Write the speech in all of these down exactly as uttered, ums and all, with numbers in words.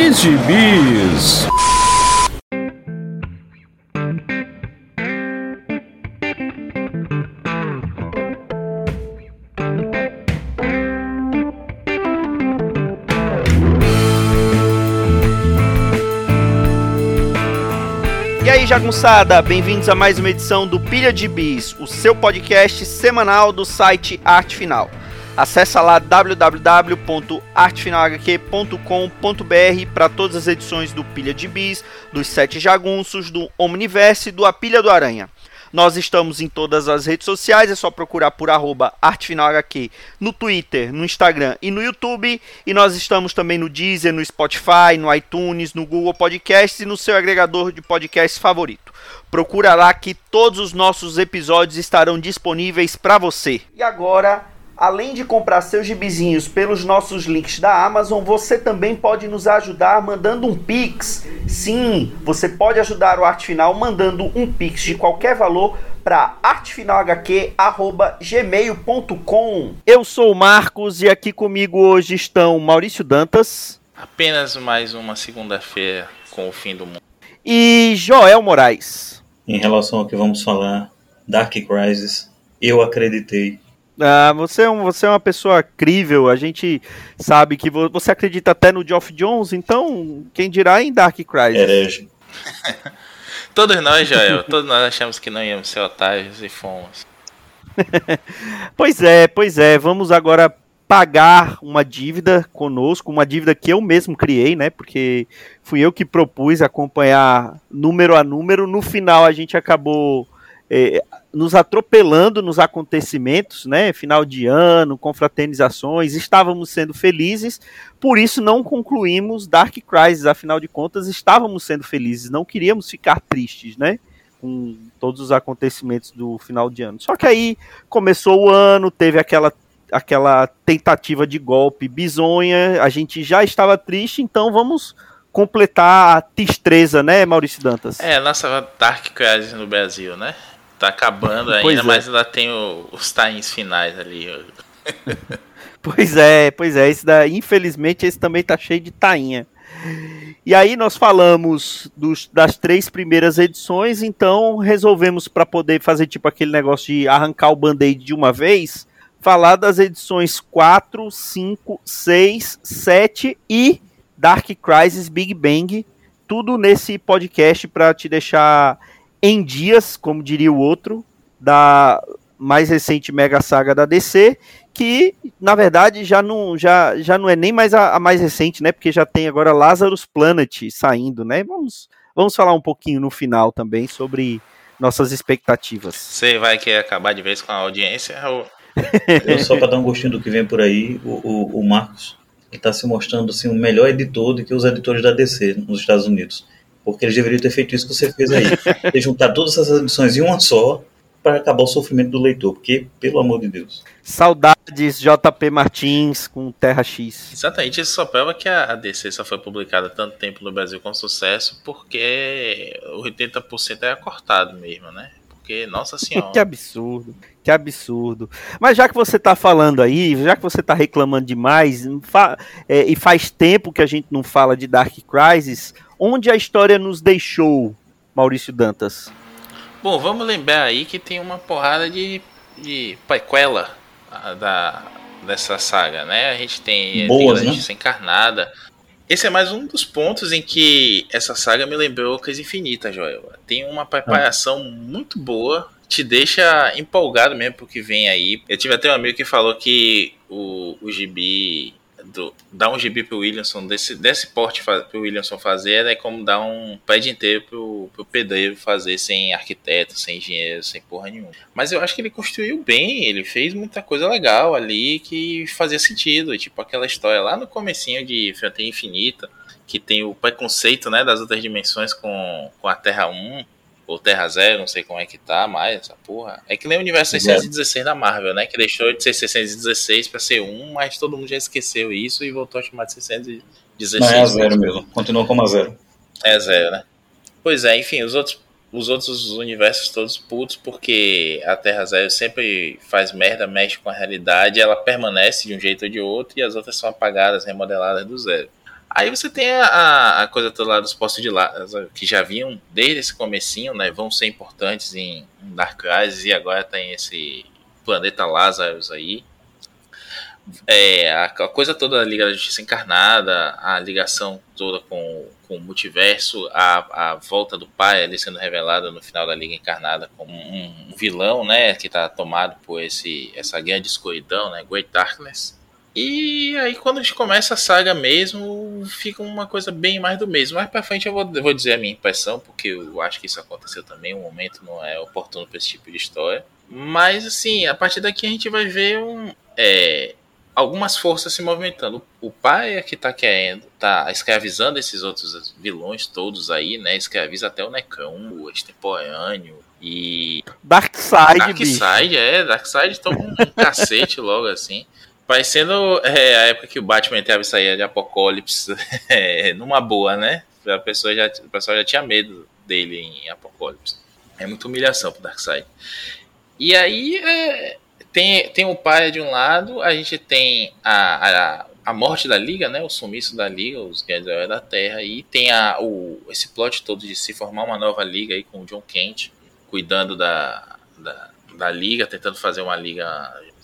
e gibis. E aí, jagunçada, bem-vindos a mais uma edição do Pilha de Gibis, o seu podcast semanal do site Arte Final. Acesse lá w w w ponto arte final h q ponto com ponto b r para todas as edições do Pilha de Gibis, dos Sete Jagunços, do Omniverse e do A Pilha do Aranha. Nós estamos em todas as redes sociais, é só procurar por arroba artefinalhq no Twitter, no Instagram e no YouTube. E nós estamos também no Deezer, no Spotify, no iTunes, no Google Podcasts e no seu agregador de podcasts favorito. Procura lá que todos os nossos episódios estarão disponíveis para você. E agora, além de comprar seus gibizinhos pelos nossos links da Amazon, você também pode nos ajudar mandando um Pix. Sim, você pode ajudar o Arte Final mandando um Pix de qualquer valor para arte final h q arroba gmail ponto com. Eu sou o Marcos e aqui comigo hoje estão Maurício Dantas. Apenas mais uma segunda-feira com o fim do mundo. E Joel Moraes. Em relação ao que vamos falar, Dark Crisis, eu acreditei. Ah, você, é um, você é uma pessoa crível, a gente sabe que vo- você acredita até no Geoff Johns, então quem dirá em Dark Crisis? Herege. Todos nós, Joel, todos nós achamos que não íamos ser otários e fomos. Pois é, pois é, vamos agora pagar uma dívida conosco, uma dívida que eu mesmo criei, né, porque fui eu que propus acompanhar número a número, no final a gente acabou... Eh, nos atropelando nos acontecimentos, né? Final de ano, confraternizações, estávamos sendo felizes, por isso não concluímos Dark Crisis, afinal de contas estávamos sendo felizes, não queríamos ficar tristes, né? Com todos os acontecimentos do final de ano. Só que aí começou o ano, teve aquela, aquela tentativa de golpe bizonha, a gente já estava triste, então vamos completar a tristeza, né, Maurício Dantas? É, nossa Dark Crisis no Brasil, né? Tá acabando ainda, é. Mas ainda tem o, os times finais ali. Pois é, pois é. Esse da, infelizmente, esse também tá cheio de tainha. E aí nós falamos dos, das três primeiras edições, então resolvemos, para poder fazer tipo aquele negócio de arrancar o band-aid de uma vez, falar das edições quatro, cinco, seis, sete e Dark Crisis Big Bang. Tudo nesse podcast para te deixar... em dias, como diria o outro, da mais recente mega saga da D C, que na verdade já não, já, já não é nem mais a, a mais recente, né? Porque já tem agora Lazarus Planet saindo, né? Vamos, vamos falar um pouquinho no final também sobre nossas expectativas. Você vai querer acabar de vez com a audiência, Raul? Eu, só para dar um gostinho do que vem por aí, o, o, o Marcos está se mostrando assim, o melhor editor do que os editores da D C nos Estados Unidos. Porque eles deveriam ter feito isso que você fez aí. Ter juntar todas essas edições em uma só para acabar o sofrimento do leitor. Porque, pelo amor de Deus. Saudades, J P Martins com Terra X. Exatamente. Isso só prova que a D C só foi publicada há tanto tempo no Brasil com sucesso porque oitenta por cento era cortado mesmo, né? Porque, nossa senhora. Que absurdo. Que absurdo. Mas já que você está falando aí, já que você está reclamando demais, fa- é, e faz tempo que a gente não fala de Dark Crisis... Onde a história nos deixou, Maurício Dantas? Bom, vamos lembrar aí que tem uma porrada de, de prequela da, dessa saga, né? A gente tem Boas, tem né? Encarnada. Esse é mais um dos pontos em que essa saga me lembrou Crise Infinita, Joel. Tem uma preparação ah. muito boa, te deixa empolgado mesmo pro que vem aí. Eu tive até um amigo que falou que o, o gibi... Do, dar um gibi pro Williamson desse, desse porte faz, pro Williamson fazer é como dar um prédio inteiro pro, pro pedreiro fazer sem arquiteto, sem engenheiro, sem porra nenhuma. Mas eu acho que ele construiu bem, ele fez muita coisa legal ali que fazia sentido, tipo aquela história lá no comecinho de Fronteira Infinita, que tem o preconceito, né, das outras dimensões com, com a Terra um ou Terra zero, não sei como é que tá, mas essa porra... É que nem o universo seiscentos e dezesseis da Marvel, né? Que deixou de ser seiscentos e dezesseis pra ser um, mas todo mundo já esqueceu isso e voltou a chamar de seiscentos e dezesseis. Não, é a zero mesmo. Continua como a zero. É zero, né? Pois é, enfim, os outros, os outros universos todos putos, porque a Terra zero sempre faz merda, mexe com a realidade, ela permanece de um jeito ou de outro, e as outras são apagadas, remodeladas do zero. Aí você tem a, a coisa toda lá dos postos de Lázaro, que já vinham desde esse comecinho, né? Vão ser importantes em Dark Crisis, e agora tem esse planeta Lazarus aí. É, a, a coisa toda da Liga da Justiça Encarnada, a ligação toda com, com o multiverso, a, a volta do pai ali sendo revelada no final da Liga Encarnada como um, um vilão, né? Que está tomado por esse, essa grande escuridão, né? Great Darkness. E aí quando a gente começa a saga mesmo, fica uma coisa bem mais do mesmo. Mais pra frente eu vou, vou dizer a minha impressão, porque eu acho que isso aconteceu também. O momento não é oportuno pra esse tipo de história. Mas assim, a partir daqui a gente vai ver um, é, algumas forças se movimentando. O pai é que tá querendo, tá escravizando esses outros vilões todos aí, né? Escraviza até o Necão, o extemporâneo e... Darkseid, Darkseid, Darkseid, é. Darkseid toma um cacete logo assim. Parecendo é, a época que o Batman entrava e saía de Apocalipse, é, numa boa, né? A pessoa já, o pessoal já tinha medo dele em Apocalipse. É muita humilhação pro Darkseid. E aí é, tem, tem o pai de um lado, a gente tem a, a, a morte da Liga, né? O sumiço da Liga, os grandes heróis da Terra. E tem a, o, esse plot todo de se formar uma nova Liga aí com o John Kent, cuidando da, da, da Liga, tentando fazer uma Liga...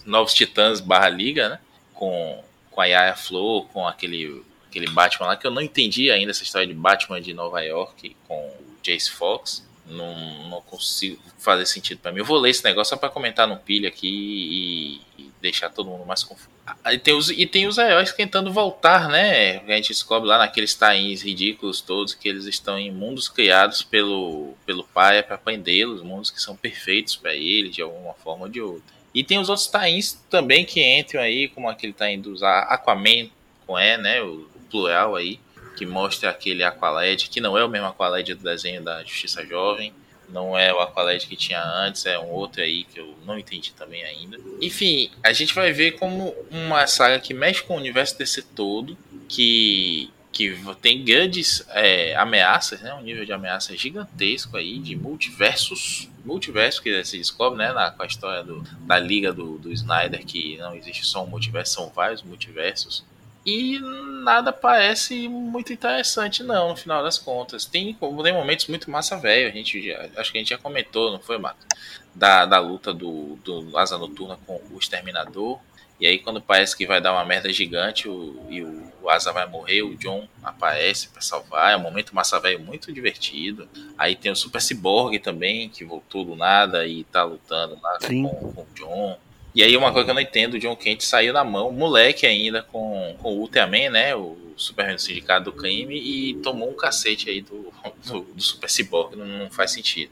Novos Titãs barra Liga, né? Com, com a Yaya Flor, com aquele, aquele Batman lá, que eu não entendi ainda essa história de Batman de Nova York com o Jace Fox. Não, não consigo fazer sentido pra mim. Eu vou ler esse negócio só pra comentar no pilha aqui e, e deixar todo mundo mais confuso. E tem os, e tem os heróis tentando voltar, né? A gente descobre lá naqueles tains ridículos todos que eles estão em mundos criados pelo, pelo pai pra prendê-los, mundos que são perfeitos pra eles de alguma forma ou de outra. E tem os outros tains também que entram aí, como aquele tain dos Aquaman, com E, né, o plural aí, que mostra aquele Aqualad, que não é o mesmo Aqualad do desenho da Justiça Jovem, não é o Aqualad que tinha antes, é um outro aí que eu não entendi também ainda. Enfim, a gente vai ver como uma saga que mexe com o universo D C todo, que, que tem grandes é, ameaças, né, um nível de ameaça gigantesco aí, de multiversos, multiverso que se descobre, né, na, com a história do, da Liga do, do Snyder, que não existe só um multiverso, são vários multiversos, e nada parece muito interessante não, no final das contas. Tem, tem momentos muito massa velho, a gente já, acho que a gente já comentou, não foi, Marco? Da, da luta do, do Asa Noturna com o Exterminador, e aí quando parece que vai dar uma merda gigante o, e o, o Asa vai morrer, o John aparece pra salvar, é um momento massa velho muito divertido. Aí tem o Super Cyborg também, que voltou do nada e tá lutando lá com, com o John. E aí uma coisa que eu não entendo, o John Kent saiu na mão, moleque ainda, com, com o Ultraman, né, o Superman do Sindicato do Crime, e tomou um cacete aí do, do, do Super Cyborg, não, não faz sentido.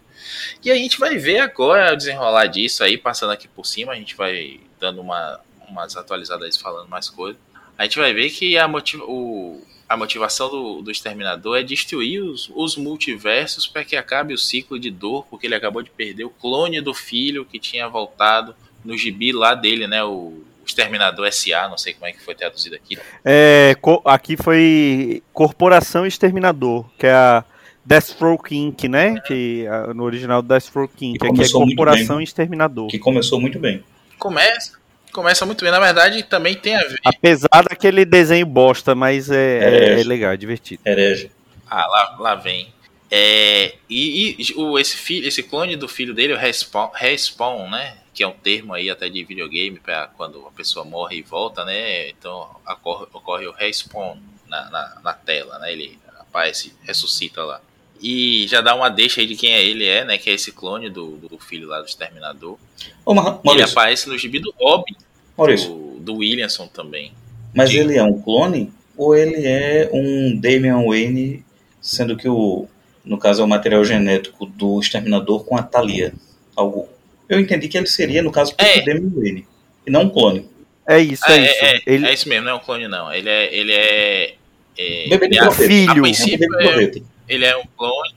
E aí a gente vai ver agora o desenrolar disso aí, passando aqui por cima, a gente vai dando uma... umas atualizadas falando mais coisa, a gente vai ver que a, motiva- o, a motivação do, do Exterminador é destruir os, os multiversos para que acabe o ciclo de dor, porque ele acabou de perder o clone do filho que tinha voltado no gibi lá dele, né, o Exterminador S A, não sei como é que foi traduzido aqui. É, co- aqui foi Corporação Exterminador, que é a Deathstroke incorporated, né, é. Que, a, no original Deathstroke incorporated, que, que aqui é Corporação Exterminador. Que começou muito bem. Começa... Começa muito bem, na verdade também tem a ver. Apesar daquele desenho bosta, mas é, é legal, é divertido. Herege. Ah, lá, lá vem. É, e e o, esse, filho, esse clone do filho dele, o respawn, respawn, né? Que é um termo aí até de videogame para quando a pessoa morre e volta, né? Então ocorre, ocorre o respawn na, na, na tela, né? Ele aparece, ressuscita lá. E já dá uma deixa aí de quem é ele é, né? Que é esse clone do, do filho lá do Exterminador. Ô, Mar- ele aparece no gibi do Robin, do, do Williamson também. Mas de... ele é um clone? Ou ele é um Damian Wayne, sendo que o, no caso é o material genético do Exterminador com a Thalia? Algo. Eu entendi que ele seria, no caso, é. o Damian Wayne, e não um clone. É isso, é, é isso. É, é, ele... é isso mesmo, não é um clone não. Ele é... Ele é, é... Bebê de filho. A princípio é... Ele é um clone,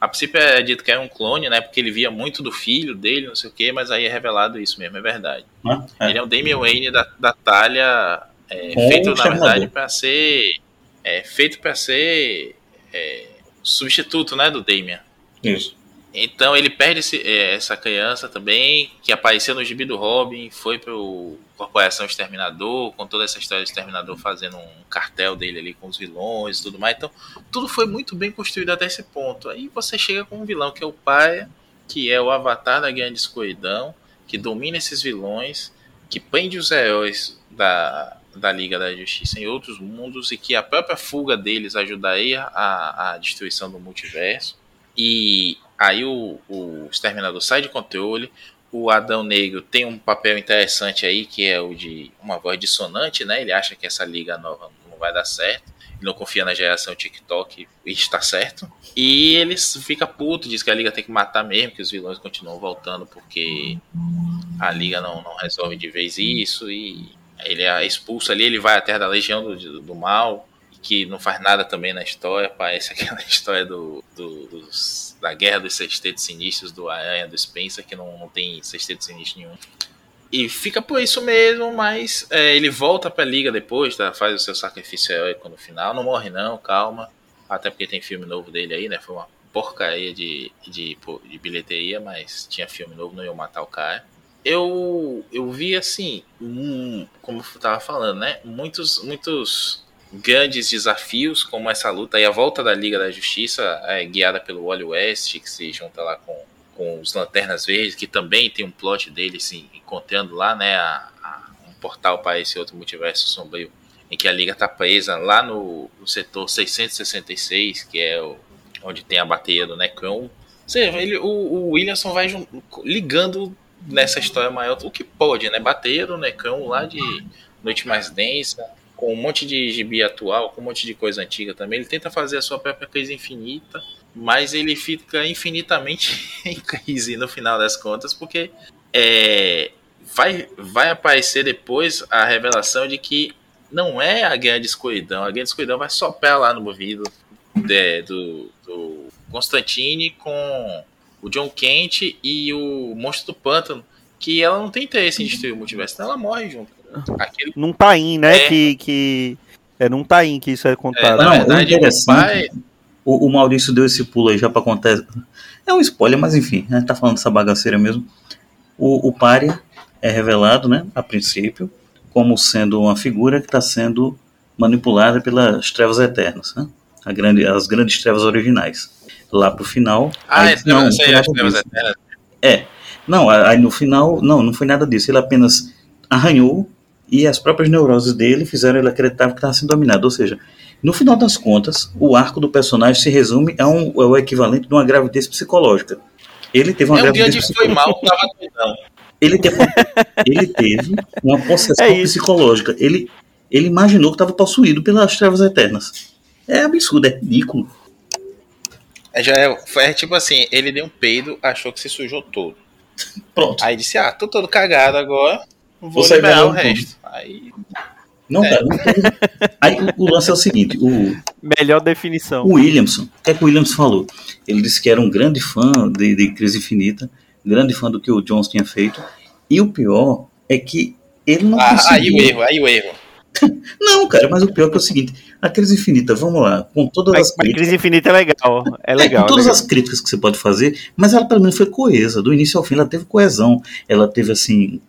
a princípio é dito que é um clone, né, porque ele via muito do filho dele, não sei o que, mas aí é revelado isso mesmo, é verdade. Ah, é. Ele é um Damian Wayne da, da Thalia, é, é feito na verdade para ser, é, feito para ser é, substituto, né, do Damian. Isso. Então ele perde esse, essa criança também, que apareceu no gibi do Robin, foi pro Corporação Exterminador, com toda essa história do Exterminador fazendo um cartel dele ali com os vilões e tudo mais. Então tudo foi muito bem construído até esse ponto. Aí você chega com um vilão que é o Paia, que é o avatar da Grande Escuridão, que domina esses vilões, que prende os heróis da, da Liga da Justiça em outros mundos, e que a própria fuga deles ajudaria a, a destruição do multiverso. E aí o, o Exterminador sai de controle. O Adão Negro tem um papel interessante aí, que é o de uma voz dissonante, né? Ele acha que essa liga nova não vai dar certo, ele não confia na geração TikTok, e está certo. E ele fica puto, diz que a liga tem que matar mesmo, que os vilões continuam voltando porque a liga não, não resolve de vez isso. E ele é expulso ali, ele vai à terra da Legião do, do Mal, que não faz nada também na história, parece aquela história do, do, dos, da guerra dos sextetos sinistros do Aranha, do Spencer, que não, não tem sexteto sinistro nenhum. E fica por isso mesmo, mas é, ele volta pra liga depois, tá? Faz o seu sacrifício heróico no final, não morre não, calma, até porque tem filme novo dele aí, né? Foi uma porcaria de, de, de bilheteria, mas tinha filme novo, não ia matar o cara. Eu, eu vi assim, hum, como eu tava falando, né? Muitos... muitos grandes desafios, como essa luta e a volta da Liga da Justiça, é, guiada pelo Wally West, que se junta lá com, com os Lanternas Verdes, que também tem um plot dele se encontrando lá, né, a, a, um portal para esse outro multiverso sombrio, em que a Liga está presa lá no, no setor seiscentos e sessenta e seis, que é o, onde tem a bateria do Necron. Ou seja, ele, o, o Williamson vai jun- ligando nessa história maior o que pode, né, bateria do Necron lá de Noite Mais Densa, com um monte de gibi atual, com um monte de coisa antiga também. Ele tenta fazer a sua própria crise infinita, mas ele fica infinitamente em crise no final das contas, porque é, vai, vai aparecer depois a revelação de que não é a Grande Escuridão. A Grande Escuridão vai soprar lá no ouvido de, do, do Constantine com o John Kent e o Monstro do Pântano, que ela não tem interesse em destruir o multiverso, então ela morre junto. Aquele... Num Tain, né? É. Que, que... é num Tain que isso é contado. É, na verdade, não, o, pai... o, o Maurício deu esse pulo aí já pra contar. É um spoiler, mas enfim, né? Tá falando dessa bagaceira mesmo. O, o Pária é revelado, né? A princípio, como sendo uma figura que tá sendo manipulada pelas trevas eternas, né? A grande, as grandes trevas originais. Lá pro final. Ah, aí, não, isso aí é as trevas eternas. É. Não, aí no final, não, não foi nada disso. Ele apenas arranhou. E as próprias neuroses dele fizeram ele acreditar que estava sendo dominado. Ou seja, no final das contas, o arco do personagem se resume a um, ao equivalente de uma gravidez psicológica. Ele teve uma é gravidez psicológica. Foi mal, tava doidão. Ele teve uma, ele teve uma possessão é psicológica. Ele, ele imaginou que estava possuído pelas trevas eternas. É absurdo, é ridículo. É, já é, foi tipo assim, ele deu um peido, achou que se sujou todo. Pronto. Aí disse, ah, tô todo cagado agora. Vou Você liberar o resto. Aí... Não dá. É. Tá. Aí o lance é o seguinte. O... Melhor definição. O Williamson. O que é que o Williamson falou? Ele disse que era um grande fã de, de Crise Infinita. Grande fã do que o Jones tinha feito. E o pior é que ele não ah, conseguiu... Aí o erro, aí o erro. Não, cara, mas o pior que é o seguinte. A Crise Infinita, vamos lá. Com todas mas, as críticas... A Crise Infinita é legal. É legal. É, com todas é legal. As críticas que você pode fazer. Mas ela, pelo menos, foi coesa. Do início ao fim, ela teve coesão. Ela teve, assim...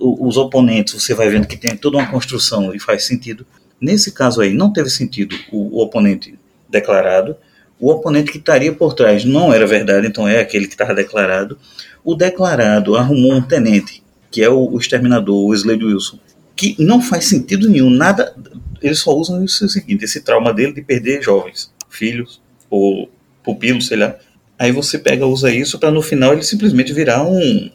os oponentes, você vai vendo que tem toda uma construção e faz sentido. Nesse caso aí, não teve sentido o, o oponente declarado, o oponente que estaria por trás não era verdade, então é aquele que estava declarado. O declarado arrumou um tenente, que é o, o exterminador, o Slade Wilson, que não faz sentido nenhum, nada, eles só usam isso, o seguinte, esse trauma dele de perder jovens, filhos, ou pupilos, sei lá. Aí você pega, usa isso para no final ele simplesmente virar um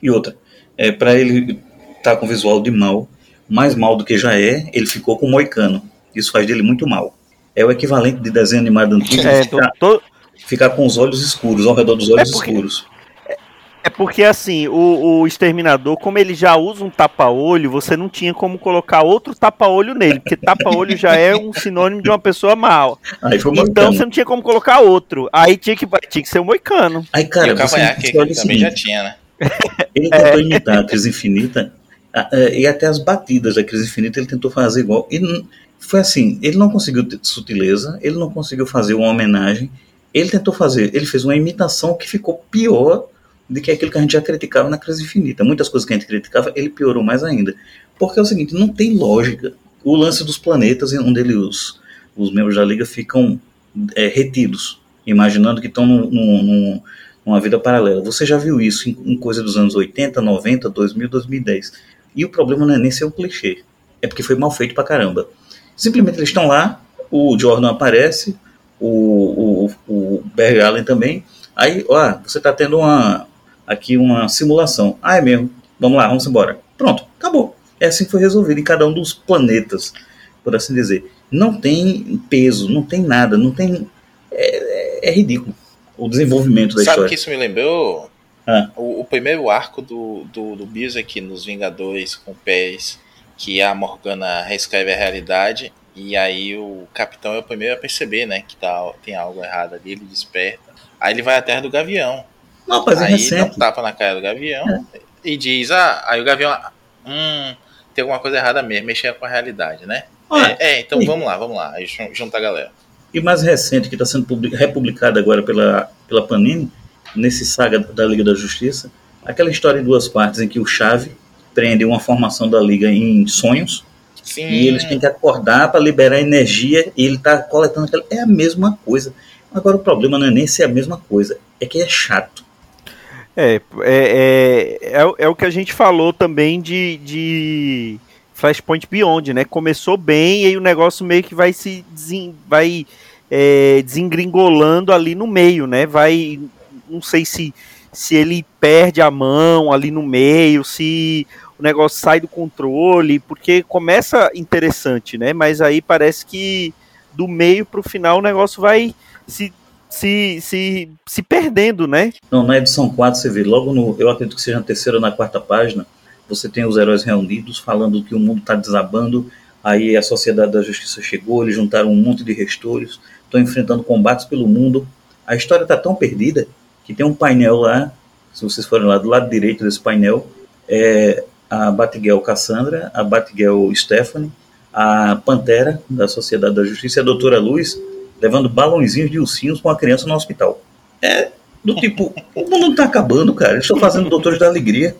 e outra. É, para ele estar tá com visual de mal, mais mal do que já é, ele ficou com o moicano. Isso faz dele muito mal. É o equivalente de desenho animado antigo, é, ficar, tô... ficar com os olhos escuros, ao redor dos olhos é porque, escuros. É, é porque, assim, o, o Exterminador, como ele já usa um tapa-olho, você não tinha como colocar outro tapa-olho nele, porque tapa-olho já é um sinônimo de uma pessoa mal. Aí foi então moicano. Você não tinha como colocar outro. Aí tinha que, tinha que ser o moicano. Aí, cara, e o cavanhaque também seguinte. Já tinha, né? Ele tentou imitar a Crise Infinita e até as batidas da Crise Infinita ele tentou fazer igual e foi assim, ele não conseguiu ter sutileza, ele não conseguiu fazer uma homenagem, Ele tentou fazer, ele fez uma imitação que ficou pior do que aquilo que a gente já criticava na Crise Infinita. Muitas coisas que a gente criticava, ele piorou mais ainda. Porque é o seguinte, não tem lógica. O lance dos planetas, onde ele, os, os membros da Liga ficam é, retidos, imaginando que estão num, num, numa vida paralela. Você já viu isso em, em coisa dos anos oitenta, noventa, dois mil, dois mil e dez. E o problema não é nem ser um clichê. É porque foi mal feito pra caramba. Simplesmente eles estão lá, o Jordan aparece, o, o, o Barry Allen também. Aí, ó, você tá tendo uma, aqui uma simulação. Ah, é mesmo. Vamos lá, vamos embora. Pronto, acabou. É assim que foi resolvido em cada um dos planetas, por assim dizer. Não tem peso, não tem nada, não tem... É, é, é ridículo o desenvolvimento da Sabe história. Sabe que isso me lembrou? Ah. O, o primeiro arco do, do, do Berserk nos Vingadores com Pés, que a Morgana reescreve a realidade, e aí o Capitão é o primeiro a perceber, né, que tá, tem algo errado ali, ele desperta. Aí ele vai à Terra do Gavião. Não, rapaz, aí é dá um tapa na cara do Gavião é. e diz, ah, aí o Gavião, hum, tem alguma coisa errada mesmo, mexer com a realidade, né? Ah, é, é, então e... vamos lá, vamos lá, aí junta a galera. E mais recente, que está sendo republicado agora pela, pela Panini, nesse saga da Liga da Justiça, aquela história em duas partes em que o Chave prende uma formação da Liga em sonhos. Sim. E eles têm que acordar para liberar energia e ele está coletando aquela... É a mesma coisa. Agora o problema não é nem ser a mesma coisa, é que é chato. É, é, é, é, é o que a gente falou também de... de... Flashpoint Beyond, né? Começou bem e aí o negócio meio que vai se desen... vai, é, desengringolando ali no meio, né? Vai, não sei se, se ele perde a mão ali no meio, se o negócio sai do controle, porque começa interessante, né? Mas aí parece que do meio pro final o negócio vai se, se, se, se perdendo, né? Não, na edição quatro você vê, logo no, eu acredito que seja na terceira ou na quarta página, você tem os heróis reunidos falando que o mundo está desabando, aí a Sociedade da Justiça chegou, eles juntaram um monte de restolhos, estão enfrentando combates pelo mundo. A história está tão perdida que tem um painel lá, se vocês forem lá do lado direito desse painel, é a Batgirl Cassandra, a Batgirl Stephanie, a Pantera da Sociedade da Justiça e a Doutora Luz levando balãozinhos de ursinhos com a criança no hospital. É do tipo, o mundo está acabando, cara, eles estão fazendo Doutores da Alegria.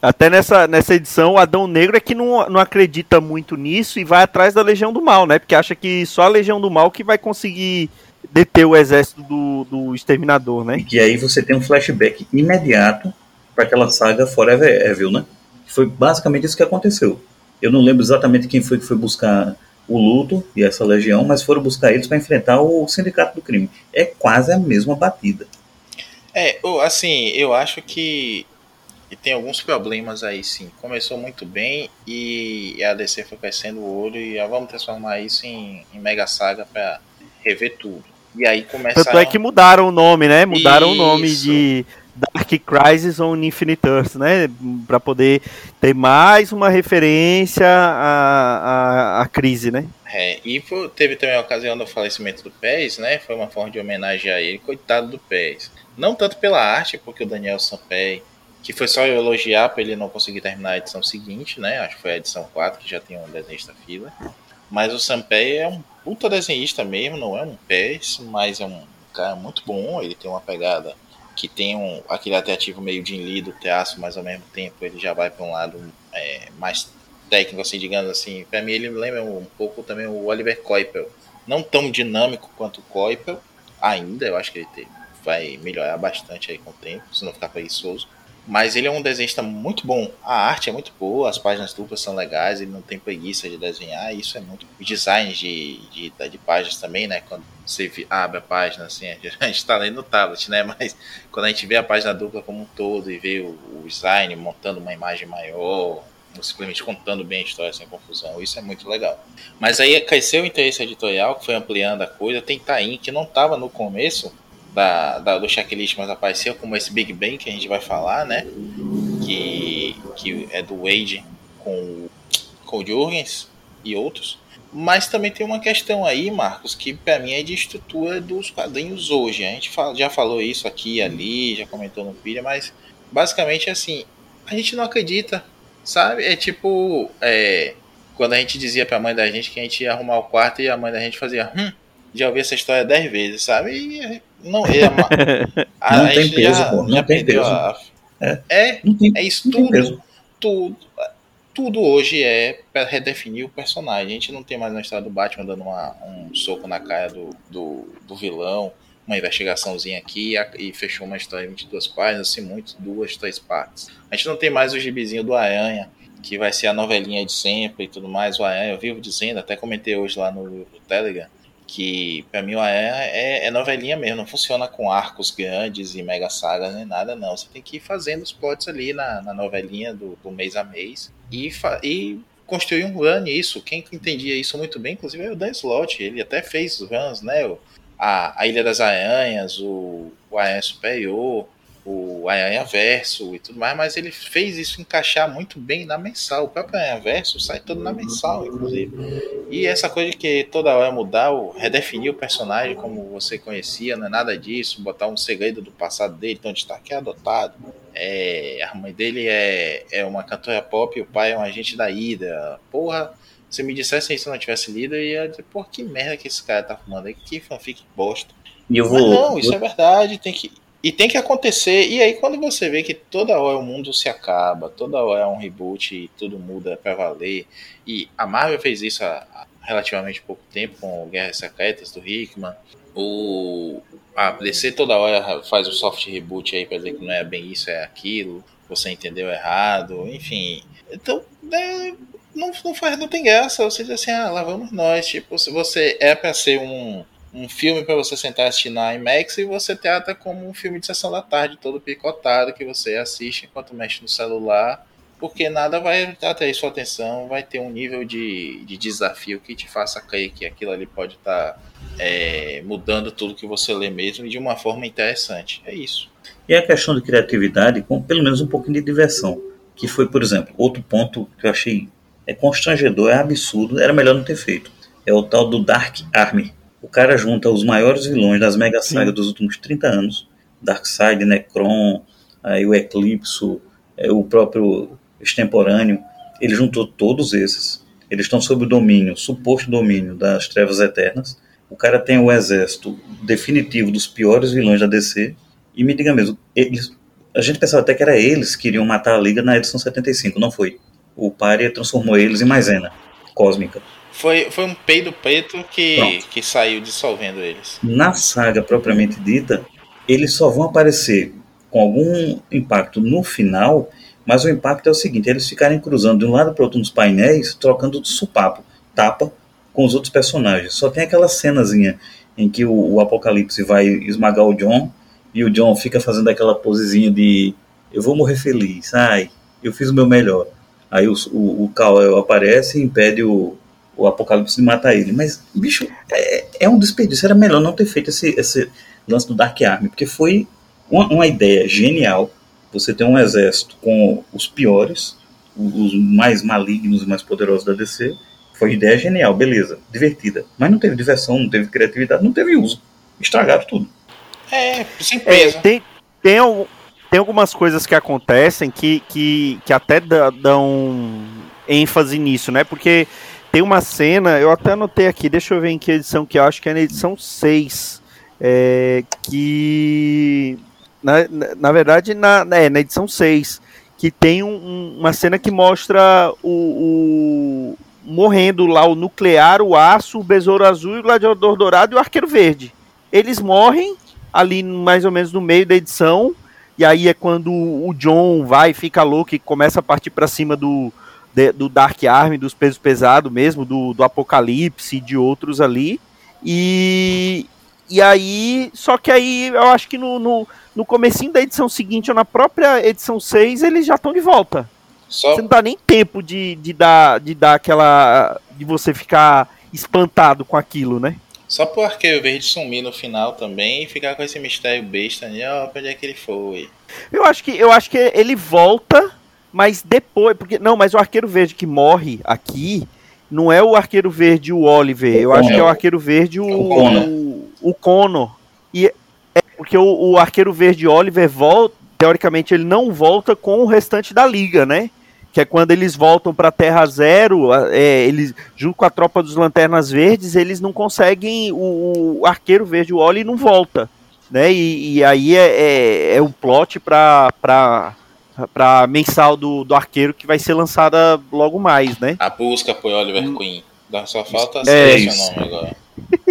Até nessa, nessa edição, o Adão Negro é que não, não acredita muito nisso e vai atrás da Legião do Mal, né? Porque acha que só a Legião do Mal que vai conseguir deter o exército do, do Exterminador, né? E aí você tem um flashback imediato para aquela saga Forever Evil, né? Foi basicamente isso que aconteceu. Eu não lembro exatamente quem foi que foi buscar o Luthor e essa Legião, mas foram buscar eles para enfrentar o Sindicato do Crime. É quase a mesma batida. É, assim, eu acho que... E tem alguns problemas aí, sim. Começou muito bem e a D C foi crescendo o olho e ah, vamos transformar isso em, em mega saga pra rever tudo. E aí começaram... Tanto é que mudaram o nome, né? Mudaram isso. O nome de Dark Crisis on Infinite Earths, né? Pra poder ter mais uma referência à, à, à crise, né? É, e teve também a ocasião do falecimento do Pérez, né? Foi uma forma de homenagem a ele, coitado do Pérez. Não tanto pela arte, porque o Daniel Sampaio, que foi só eu elogiar pra ele não conseguir terminar a edição seguinte, né? Acho que foi a edição quatro, que já tem um desenhista fila. Mas o Sampaio é um puta desenhista mesmo, não é um pés, mas é um cara muito bom. Ele tem uma pegada que tem um, aquele atrativo meio Jim Lee do traço, mas ao mesmo tempo ele já vai pra um lado é, mais técnico, assim, digamos assim. Pra mim ele lembra um pouco também o Oliver Coipel. Não tão dinâmico quanto o Coipel, ainda. Eu acho que ele tem, vai melhorar bastante aí com o tempo, se não ficar preguiçoso. Mas ele é um desenhista muito bom. A arte é muito boa, as páginas duplas são legais, ele não tem preguiça de desenhar, isso é muito... O design de, de, de páginas também, né? Quando você abre a página, assim, a gente tá lendo no tablet, né? Mas quando a gente vê a página dupla como um todo e vê o, o design montando uma imagem maior, ou simplesmente contando bem a história sem confusão, isso é muito legal. Mas aí cresceu o interesse editorial, que foi ampliando a coisa. Tem Taim, que não estava no começo... Da, da, do checklist, mas apareceu como esse Big Bang que a gente vai falar, né? Que, que é do Wade com, com o Jurgens e outros. Mas também tem uma questão aí, Marcos, que pra mim é de estrutura dos quadrinhos hoje. A gente fala, já falou isso aqui e ali, já comentou no vídeo, mas basicamente é assim, a gente não acredita, sabe? É tipo é, quando a gente dizia pra mãe da gente que a gente ia arrumar o quarto e a mãe da gente fazia hum. já ouvi essa história dez vezes, sabe? E não, e a, a, não a tem peso, já, pô. Não já tem peso. A, é, é, não tem, é isso não tudo, tem tudo. Tudo hoje é para redefinir o personagem. A gente não tem mais na história do Batman dando uma, um soco na cara do, do, do vilão, uma investigaçãozinha aqui e fechou uma história em vinte e duas páginas, assim, muito, duas, três partes. A gente não tem mais o gibizinho do Aranha, que vai ser a novelinha de sempre e tudo mais. O Aranha, eu vivo dizendo, até comentei hoje lá no, no Telegram, que pra mim o Aranha é, é novelinha mesmo, não funciona com arcos grandes e mega sagas nem nada, não. Você tem que ir fazendo os plots ali na, na novelinha do, do mês a mês e, fa- e construir um run nisso. Quem entendia isso muito bem, inclusive, é o Dan Slott. Ele até fez runs, né, o, A, a Ilha das Aranhas, o, o Aranha Superior, o Aranha Verso e tudo mais, mas ele fez isso encaixar muito bem na mensal. O próprio Aranha Verso sai todo na mensal, inclusive. E essa coisa de que toda hora mudar, redefinir o personagem como você conhecia, não é nada disso, botar um segredo do passado dele, então destaque é adotado. É, a mãe dele é, é uma cantora pop e o pai é um agente da Hydra. Porra, se me dissesse isso, eu não tivesse lido, eu ia dizer, pô, que merda que esse cara tá fumando aí, que fanfic bosta. E eu vou... Mas não, isso eu... é verdade, tem que... E tem que acontecer. E aí quando você vê que toda hora o mundo se acaba, toda hora é um reboot e tudo muda pra valer, e a Marvel fez isso há relativamente pouco tempo com Guerras Secretas do Hickman, o... a D C toda hora faz um soft reboot aí pra dizer que não é bem isso, é aquilo, você entendeu errado, enfim. Então, é... Não, não, faz, não tem graça, você diz assim, ah, lá vamos nós, tipo, se você é pra ser um, um filme pra você sentar e assistir na IMAX, e você trata como um filme de sessão da tarde, todo picotado, que você assiste enquanto mexe no celular, porque nada vai atrair sua atenção, vai ter um nível de, de desafio que te faça crer que aquilo ali pode estar tá, é, mudando tudo que você lê mesmo, e de uma forma interessante, é isso. E a questão de criatividade com pelo menos um pouquinho de diversão, que foi, por exemplo, outro ponto que eu achei... É constrangedor, é absurdo, era melhor não ter feito. É o tal do Dark Army. O cara junta os maiores vilões das mega sagas dos últimos trinta anos. Darkseid, Necron, aí o Eclipso, o próprio Extemporâneo. Ele juntou todos esses. Eles estão sob o domínio, suposto domínio das Trevas Eternas. O cara tem o exército definitivo dos piores vilões da D C. E me diga mesmo, eles, a gente pensava até que era eles que iriam matar a Liga na edição setenta e cinco, não foi? O Pária transformou eles em maisena cósmica. Foi, foi um peido preto que, que saiu dissolvendo eles. Na saga propriamente dita, eles só vão aparecer com algum impacto no final, mas o impacto é o seguinte, eles ficarem cruzando de um lado para o outro nos painéis, trocando de supapo, tapa com os outros personagens. Só tem aquela cenazinha em que o, o Apocalipse vai esmagar o John, e o John fica fazendo aquela posezinha de eu vou morrer feliz, ai, eu fiz o meu melhor. Aí o, o, o Kal-El aparece e impede o, o Apocalipse de matar ele. Mas, bicho, é, é um desperdício. Era melhor não ter feito esse, esse lance do Dark Army, porque foi uma, uma ideia genial. Você ter um exército com os piores, os mais malignos e mais poderosos da D C. Foi ideia genial, beleza, divertida. Mas não teve diversão, não teve criatividade, não teve uso. Estragaram tudo. É, sem peso. É, tem, tem algum... Tem algumas coisas que acontecem que, que, que até dão ênfase nisso, né? Porque tem uma cena, eu até anotei aqui, deixa eu ver em que edição que eu acho que é na edição seis, é, que, na, na, na verdade, na, é, na edição seis, que tem um, uma cena que mostra o, o morrendo lá o Nuclear, o Aço, o Besouro Azul, o Gladiador Dourado e o Arqueiro Verde. Eles morrem ali mais ou menos no meio da edição. E aí é quando o John vai, fica louco e começa a partir pra cima do, de, do Dark Army, dos pesos pesados mesmo, do, do Apocalipse e de outros ali. E, e aí, só que aí eu acho que no, no, no comecinho da edição seguinte, ou na própria edição seis, eles já estão de volta. Só... Você não dá nem tempo de, de, dar, de dar aquela... de você ficar espantado com aquilo, né? Só pro Arqueiro Verde sumir no final também e ficar com esse mistério besta, né? Ó, pra onde é que ele foi? Eu acho que, eu acho que ele volta, mas depois... porque não, mas o Arqueiro Verde que morre aqui não é o Arqueiro Verde o Oliver. Eu acho que é o Arqueiro Verde o, o, Connor. o, o Connor. E é porque o, o Arqueiro Verde Oliver volta... Teoricamente ele não volta com o restante da Liga, né? que é quando eles voltam para Terra Zero, é, eles, junto com a tropa dos Lanternas Verdes, eles não conseguem, o, o Arqueiro Verde, o Oli, não volta, né? E, e aí é, é, é um plot para para para mensal do, do Arqueiro, que vai ser lançada logo mais, né? A busca por Oliver hum. Queen. Só falta é isso. Nome agora.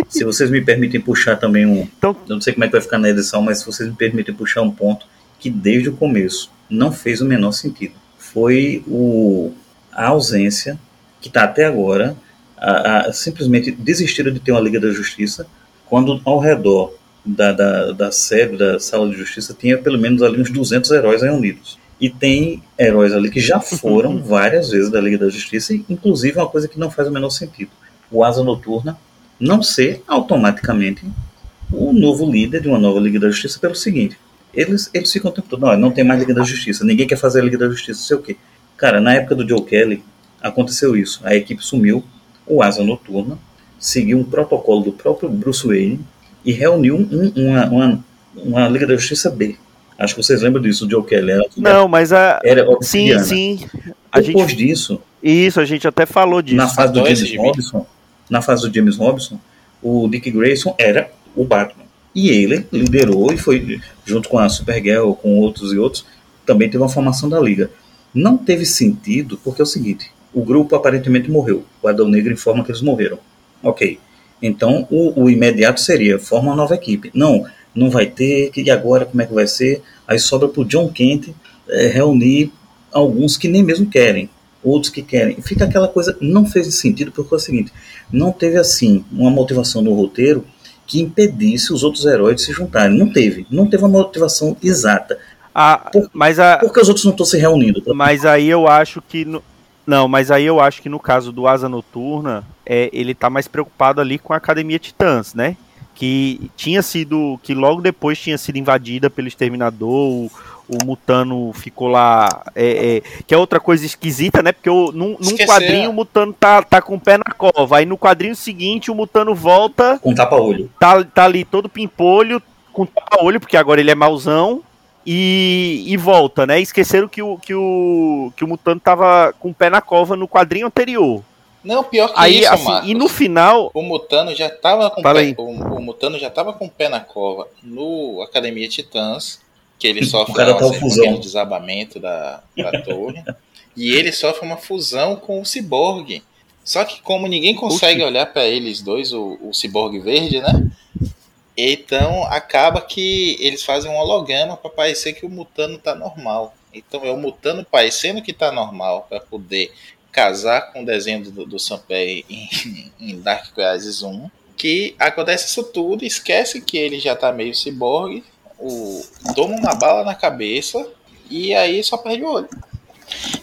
Se vocês me permitem puxar também um... Então, eu não sei como é que vai ficar na edição, mas se vocês me permitem puxar um ponto que desde o começo não fez o menor sentido. Foi o, a ausência que está até agora, a, a, simplesmente desistiram de ter uma Liga da Justiça, quando ao redor da, da, da sede, da Sala de Justiça, tinha pelo menos ali uns duzentos heróis reunidos. E tem heróis ali que já foram várias vezes da Liga da Justiça, inclusive uma coisa que não faz o menor sentido. O Asa Noturna não ser automaticamente o novo líder de uma nova Liga da Justiça pelo seguinte, eles, eles ficam o tempo todo, não, não tem mais Liga da Justiça, ninguém quer fazer a Liga da Justiça, não sei o quê. Cara, na época do Joe Kelly aconteceu isso, a equipe sumiu, o Asa Noturna seguiu um protocolo do próprio Bruce Wayne e reuniu um, uma, uma, uma Liga da Justiça B. Acho que vocês lembram disso, o Joe Kelly era... Não, mas a... Era sim, sim. A Depois gente... disso... Isso, a gente até falou disso. Na fase do James Dois, Robinson, na fase do James Robinson, o Dick Grayson era o Batman. E ele liderou e foi, junto com a Supergirl, com outros e outros, também teve uma formação da Liga. Não teve sentido, porque é o seguinte, o grupo aparentemente morreu. O Adão Negro informa que eles morreram. Ok. Então, o, o imediato seria, forma uma nova equipe. Não... não vai ter, e agora como é que vai ser? Aí sobra para o John Kent é, reunir alguns que nem mesmo querem, outros que querem. Fica aquela coisa, não fez sentido, porque é o seguinte, não teve assim uma motivação no roteiro que impedisse os outros heróis de se juntarem. Não teve, não teve uma motivação exata. Ah, por, mas a, porque os outros não estão se reunindo. Mas aí eu acho que... No, não, mas aí eu acho que no caso do Asa Noturna, é, ele está mais preocupado ali com a Academia Titãs, né? Que tinha sido, que logo depois tinha sido invadida pelo Exterminador, o, o Mutano ficou lá, é, é, que é outra coisa esquisita, né, porque eu, num, num quadrinho o Mutano tá, tá com o pé na cova, aí no quadrinho seguinte o Mutano volta... Com tapa-olho. Tá, tá ali todo pimpolho, com tapa-olho, porque agora ele é mauzão, e, e volta, né, esqueceram que o, que, o, que o Mutano tava com o pé na cova no quadrinho anterior. Não, pior que aí, isso, assim, Marcos. E no final... O Mutano já estava com pé, o, o Mutano já tava com o pé na cova no Academia Titãs, que ele sofre um pequeno desabamento da, da torre, e ele sofre uma fusão com o Ciborgue. Só que como ninguém consegue Uxi. olhar para eles dois, o, o Ciborgue Verde, né? Então acaba que eles fazem um holograma para parecer que o Mutano tá normal. Então é o Mutano parecendo que tá normal para poder... casar com o desenho do, do Sampei em, em Dark Crisis um, que acontece isso tudo, esquece que ele já tá meio ciborgue, o, toma uma bala na cabeça e aí só perde o olho.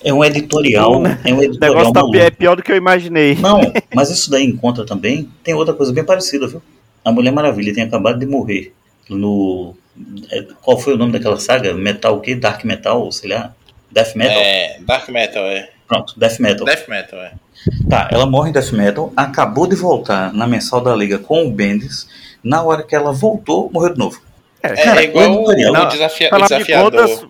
É um editorial, né? É um editorial. O negócio tá pior, é pior do que eu imaginei. Não, mas isso daí em conta também tem outra coisa bem parecida, viu? A Mulher Maravilha tem acabado de morrer no... Qual foi o nome daquela saga? Metal o quê? Dark Metal, sei lá. Death Metal? É, Dark Metal, é. Pronto, Death Metal. Death Metal, é. Tá, ela morre em Death Metal, acabou de voltar na mensal da Liga com o Bendis, na hora que ela voltou, morreu de novo. É, cara, é igual o, o, não, desafia, o Desafiador. Contas,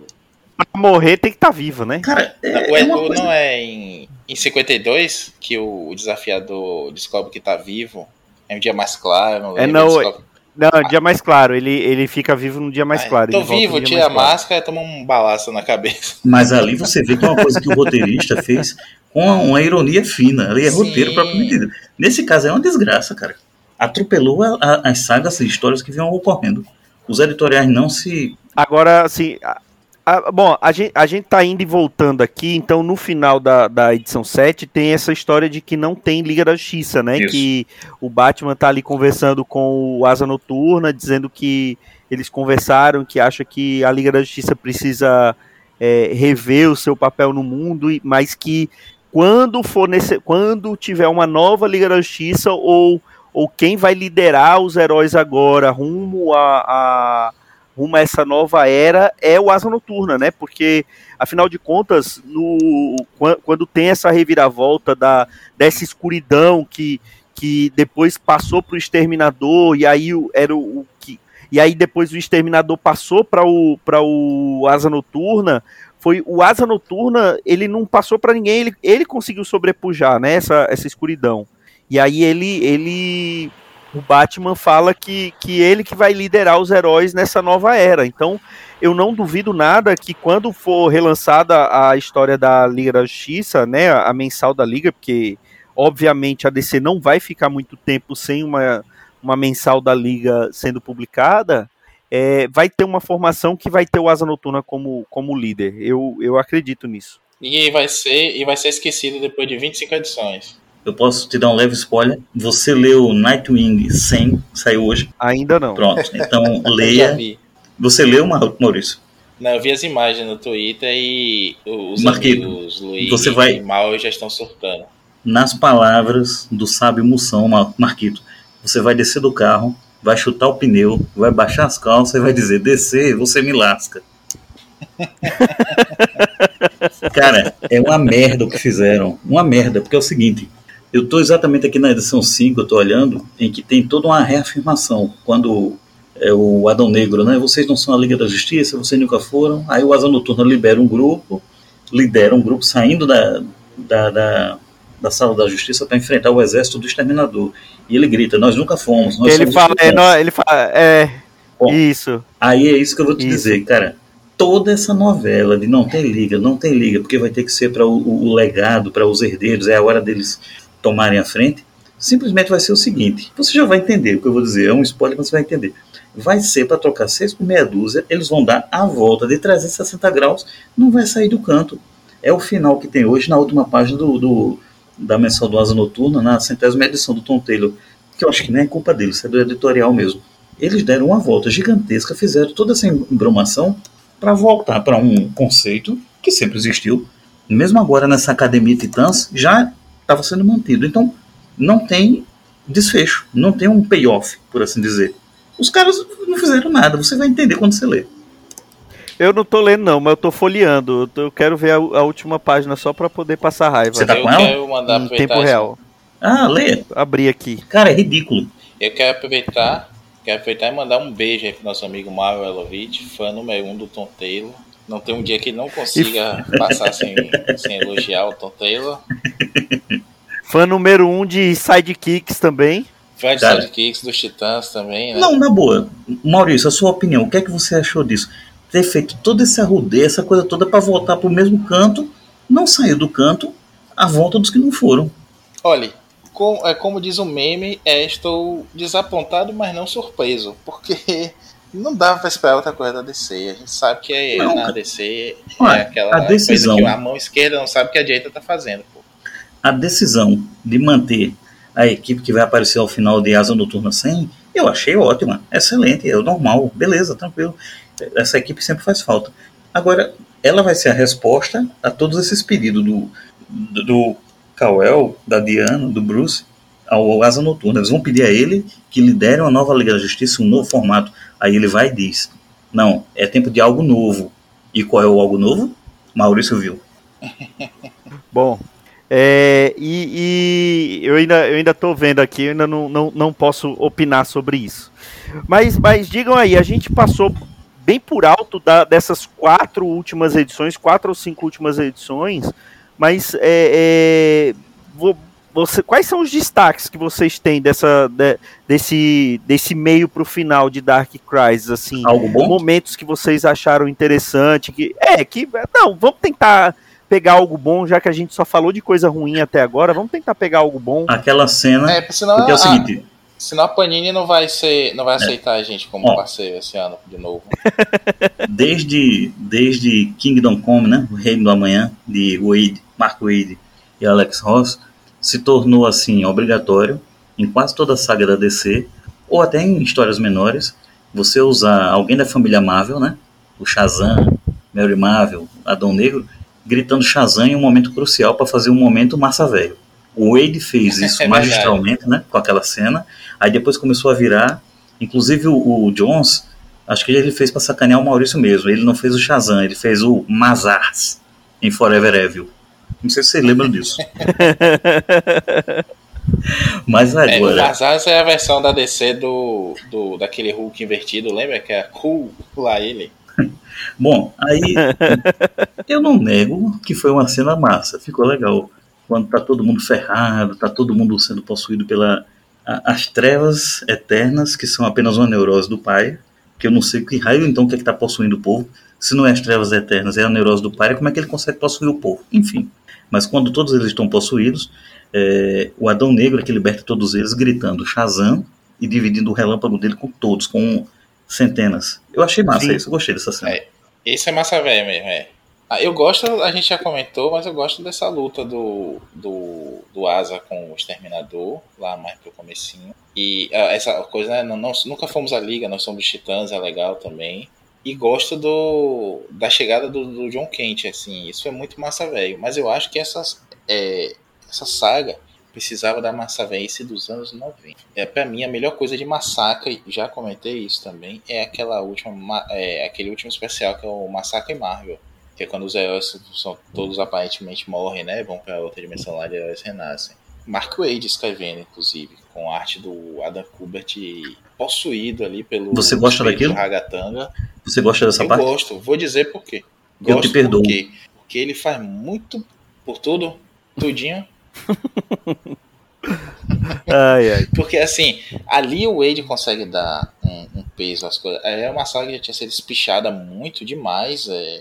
pra morrer tem que estar tá vivo, né? Cara, é, o Edu é coisa... não é em, em cinquenta e dois que o, o Desafiador descobre que tá vivo? É um dia mais claro. Não é, não, descobre... não, é um dia mais claro. Ele, ele fica vivo num dia mais ah, claro. Tô vivo, um tira a máscara e toma um balaço na cabeça. Mas ali você vê que é uma coisa que o roteirista fez com uma ironia fina. Ali é Sim. roteiro propriamente dito. Nesse caso é uma desgraça, cara. Atropelou a, a, as sagas e histórias que vinham ocorrendo. Os editoriais não se... Agora, assim... A, a, bom, a gente, a gente tá indo e voltando aqui. Então, no final da, da edição sete, tem essa história de que não tem Liga da Justiça, né? Isso. Que o Batman tá ali conversando com o Asa Noturna, dizendo que eles conversaram, que acha que a Liga da Justiça precisa... É, rever o seu papel no mundo, mas que quando, for nesse, quando tiver uma nova Liga da Justiça, ou, ou quem vai liderar os heróis agora rumo a, a, rumo a essa nova era é o Asa Noturna, né? Porque, afinal de contas, no, quando tem essa reviravolta da, dessa escuridão que, que depois passou para o Exterminador, e aí era o, o que e aí depois o Exterminador passou para o, para o Asa Noturna. Foi o Asa Noturna, ele não passou para ninguém, ele, ele conseguiu sobrepujar, né, essa, essa escuridão. E aí ele, ele o Batman fala que, que ele que vai liderar os heróis nessa nova era. Então eu não duvido nada que quando for relançada a história da Liga da Justiça, né, a mensal da Liga, porque obviamente a D C não vai ficar muito tempo sem uma, uma mensal da Liga sendo publicada, é, vai ter uma formação que vai ter o Asa Noturna como, como líder. Eu, eu acredito nisso. E vai ser, e vai ser esquecido depois de vinte e cinco edições. Eu posso te dar um leve spoiler. Você leu Nightwing cem, saiu hoje? Ainda não. Pronto, então leia. Você leu, Maurício? Não, eu vi as imagens no Twitter e os amigos Luiz você vai... e Mal já estão surtando. Nas palavras do sábio Mussão, Marquito, você vai descer do carro, vai chutar o pneu, vai baixar as calças e vai dizer, descer, você me lasca. Cara, é uma merda o que fizeram. Uma merda, porque é o seguinte, eu tô exatamente aqui na edição cinco, eu tô olhando, em que tem toda uma reafirmação, quando é o Adão Negro, né? Vocês não são a Liga da Justiça, vocês nunca foram. Aí o Asa Noturna libera um grupo, lidera um grupo saindo da... da, da da Sala da Justiça para enfrentar o exército do Exterminador. E ele grita, nós nunca fomos. Nós ele, fala, é, não, ele fala, é, bom, isso. Aí é isso que eu vou te isso. dizer, cara. Toda essa novela de não tem liga, não tem liga, porque vai ter que ser para o, o legado, para os herdeiros, é a hora deles tomarem a frente, simplesmente vai ser o seguinte, você já vai entender o que eu vou dizer, é um spoiler, mas você vai entender. Vai ser para trocar seis por meia dúzia, eles vão dar a volta de trezentos e sessenta graus, não vai sair do canto. É o final que tem hoje na última página do... do da mensal do Asa Noturna, na centésima edição do Tom Taylor, que eu acho que nem é culpa deles, é do editorial mesmo. Eles deram uma volta gigantesca, fizeram toda essa embromação para voltar para um conceito que sempre existiu. Mesmo agora nessa Academia Titãs, já estava sendo mantido. Então, não tem desfecho, não tem um payoff, por assim dizer. Os caras não fizeram nada, você vai entender quando você lê. Eu não tô lendo não, mas eu tô folheando. Eu, tô, eu quero ver a, a última página só pra poder passar raiva. Você tá com ela? Eu quero em tempo real. Ah, lê. Abri aqui. Cara, é ridículo. Eu quero aproveitar, quero aproveitar e mandar um beijo aí pro nosso amigo Marvel Elovitch, fã número um do Tom Taylor. Não tem um dia que ele não consiga passar sem, sem elogiar o Tom Taylor. Fã número um de Sidekicks também. Fã de Cara. Sidekicks, dos Titãs também, né? Não, na boa. Maurício, a sua opinião, o que é que você achou disso? Ter feito toda essa arrudeia, essa coisa toda para voltar para o mesmo canto, não saiu do canto, a volta dos que não foram. Olha, com, é, como diz o meme, é, estou desapontado, mas não surpreso, porque não dava para esperar outra coisa da D C. A gente sabe que é não, na D C olha, é aquela a decisão, coisa que a mão esquerda não sabe o que a direita está fazendo. Pô. A decisão de manter a equipe que vai aparecer ao final de Asa Noturna cem, eu achei ótima, excelente, é o normal, beleza, tranquilo. Essa equipe sempre faz falta. Agora, ela vai ser a resposta a todos esses pedidos do, do, do Kal-El, da Diana, do Bruce, ao, ao Asa Noturna. Eles vão pedir a ele que lidere uma nova Liga da Justiça, um novo formato. Aí ele vai e diz, não, é tempo de algo novo. E qual é o algo novo? Maurício viu. Bom, é, e, e eu ainda eu ainda tô vendo aqui, eu ainda não, não, não posso opinar sobre isso. Mas, mas digam aí, a gente passou... bem por alto da, dessas quatro últimas edições, quatro ou cinco últimas edições, mas é, é, vou, você, quais são os destaques que vocês têm dessa, de, desse, desse meio pro final de Dark Crisis, assim, algo bom? Momentos que vocês acharam interessante, que, é, que, não, vamos tentar pegar algo bom, já que a gente só falou de coisa ruim até agora, vamos tentar pegar algo bom. Aquela cena, é, senão, porque é o seguinte... Ah, senão a Panini não vai, ser, não vai aceitar é. a gente como Ó, parceiro esse ano de novo. Desde, desde Kingdom Come, né, o Reino do Amanhã, de Wade, Mark Waid e Alex Ross, se tornou assim obrigatório em quase toda a saga da D C, ou até em histórias menores, você usar alguém da família Marvel, né, o Shazam, Mary Marvel, Adão Negro, gritando Shazam em um momento crucial para fazer um momento massa velho. O Wade fez isso é magistralmente, né, com aquela cena. Aí depois começou a virar. Inclusive o, o Jones, acho que ele fez para sacanear o Maurício mesmo. Ele não fez o Shazam, ele fez o Mazars em Forever Evil. Não sei se vocês lembram disso. Mas agora... É, mas essa é a versão da D C do, do, daquele Hulk invertido, lembra? Que é cool lá ele. Bom, aí eu não nego que foi uma cena massa, ficou legal. Quando tá todo mundo ferrado, tá todo mundo sendo possuído pelas trevas eternas, que são apenas uma neurose do pai, que eu não sei que raio então o que é que tá possuindo o povo. Se não é as trevas eternas, é a neurose do pai, como é que ele consegue possuir o povo? Enfim, mas quando todos eles estão possuídos, é, o Adão Negro é que liberta todos eles gritando Shazam e dividindo o relâmpago dele com todos, com centenas. Eu achei massa. Sim. Isso, eu gostei dessa cena. É, isso é massa velha mesmo, é. Ah, eu gosto, a gente já comentou, mas eu gosto dessa luta do, do, do Asa com o Exterminador, lá mais pro comecinho. E ah, essa coisa, né, não, não, nunca fomos a Liga, nós somos Titãs, é legal também. E gosto do, da chegada do, do John Kent, assim, isso é muito massa velho. Mas eu acho que essas, é, essa saga precisava da massa velhice dos anos noventa. É, pra mim, a melhor coisa de Massacre, já comentei isso também, é, aquela última, é aquele último especial que é o Massacre Marvel. Que é quando os heróis são, todos aparentemente morrem, né? Vão pra outra dimensão lá e heróis renascem. Mark Waid escrevendo, inclusive, com a arte do Adam Kubert possuído ali pelo... Você gosta daquilo? Ragatanga. Você gosta dessa eu parte? Eu gosto, vou dizer por quê. Gosto eu te perdoo. Por quê? Porque ele faz muito por tudo, tudinho. Ai, ai. Porque assim, ali o Waid consegue dar um, um peso às coisas. É uma saga que já tinha sido espichada muito demais, é,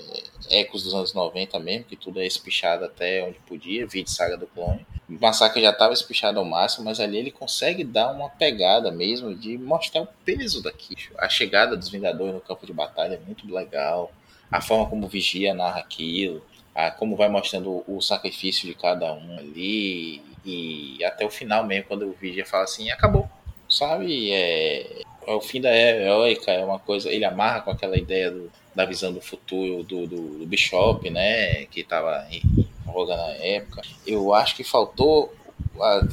ecos dos anos noventa mesmo, que tudo é espichado até onde podia, vi de Saga do Clone. O Massacre já estava espichado ao máximo, mas ali ele consegue dar uma pegada mesmo de mostrar o peso daquilo. A chegada dos Vingadores no campo de batalha é muito legal, a forma como o Vigia narra aquilo, a, como vai mostrando o sacrifício de cada um ali, e até o final mesmo, quando o Vigia fala assim, acabou, sabe, é, é o fim da era heróica, é uma coisa, ele amarra com aquela ideia do, da visão do futuro do, do, do Bishop, né, que estava em voga na época. Eu acho que faltou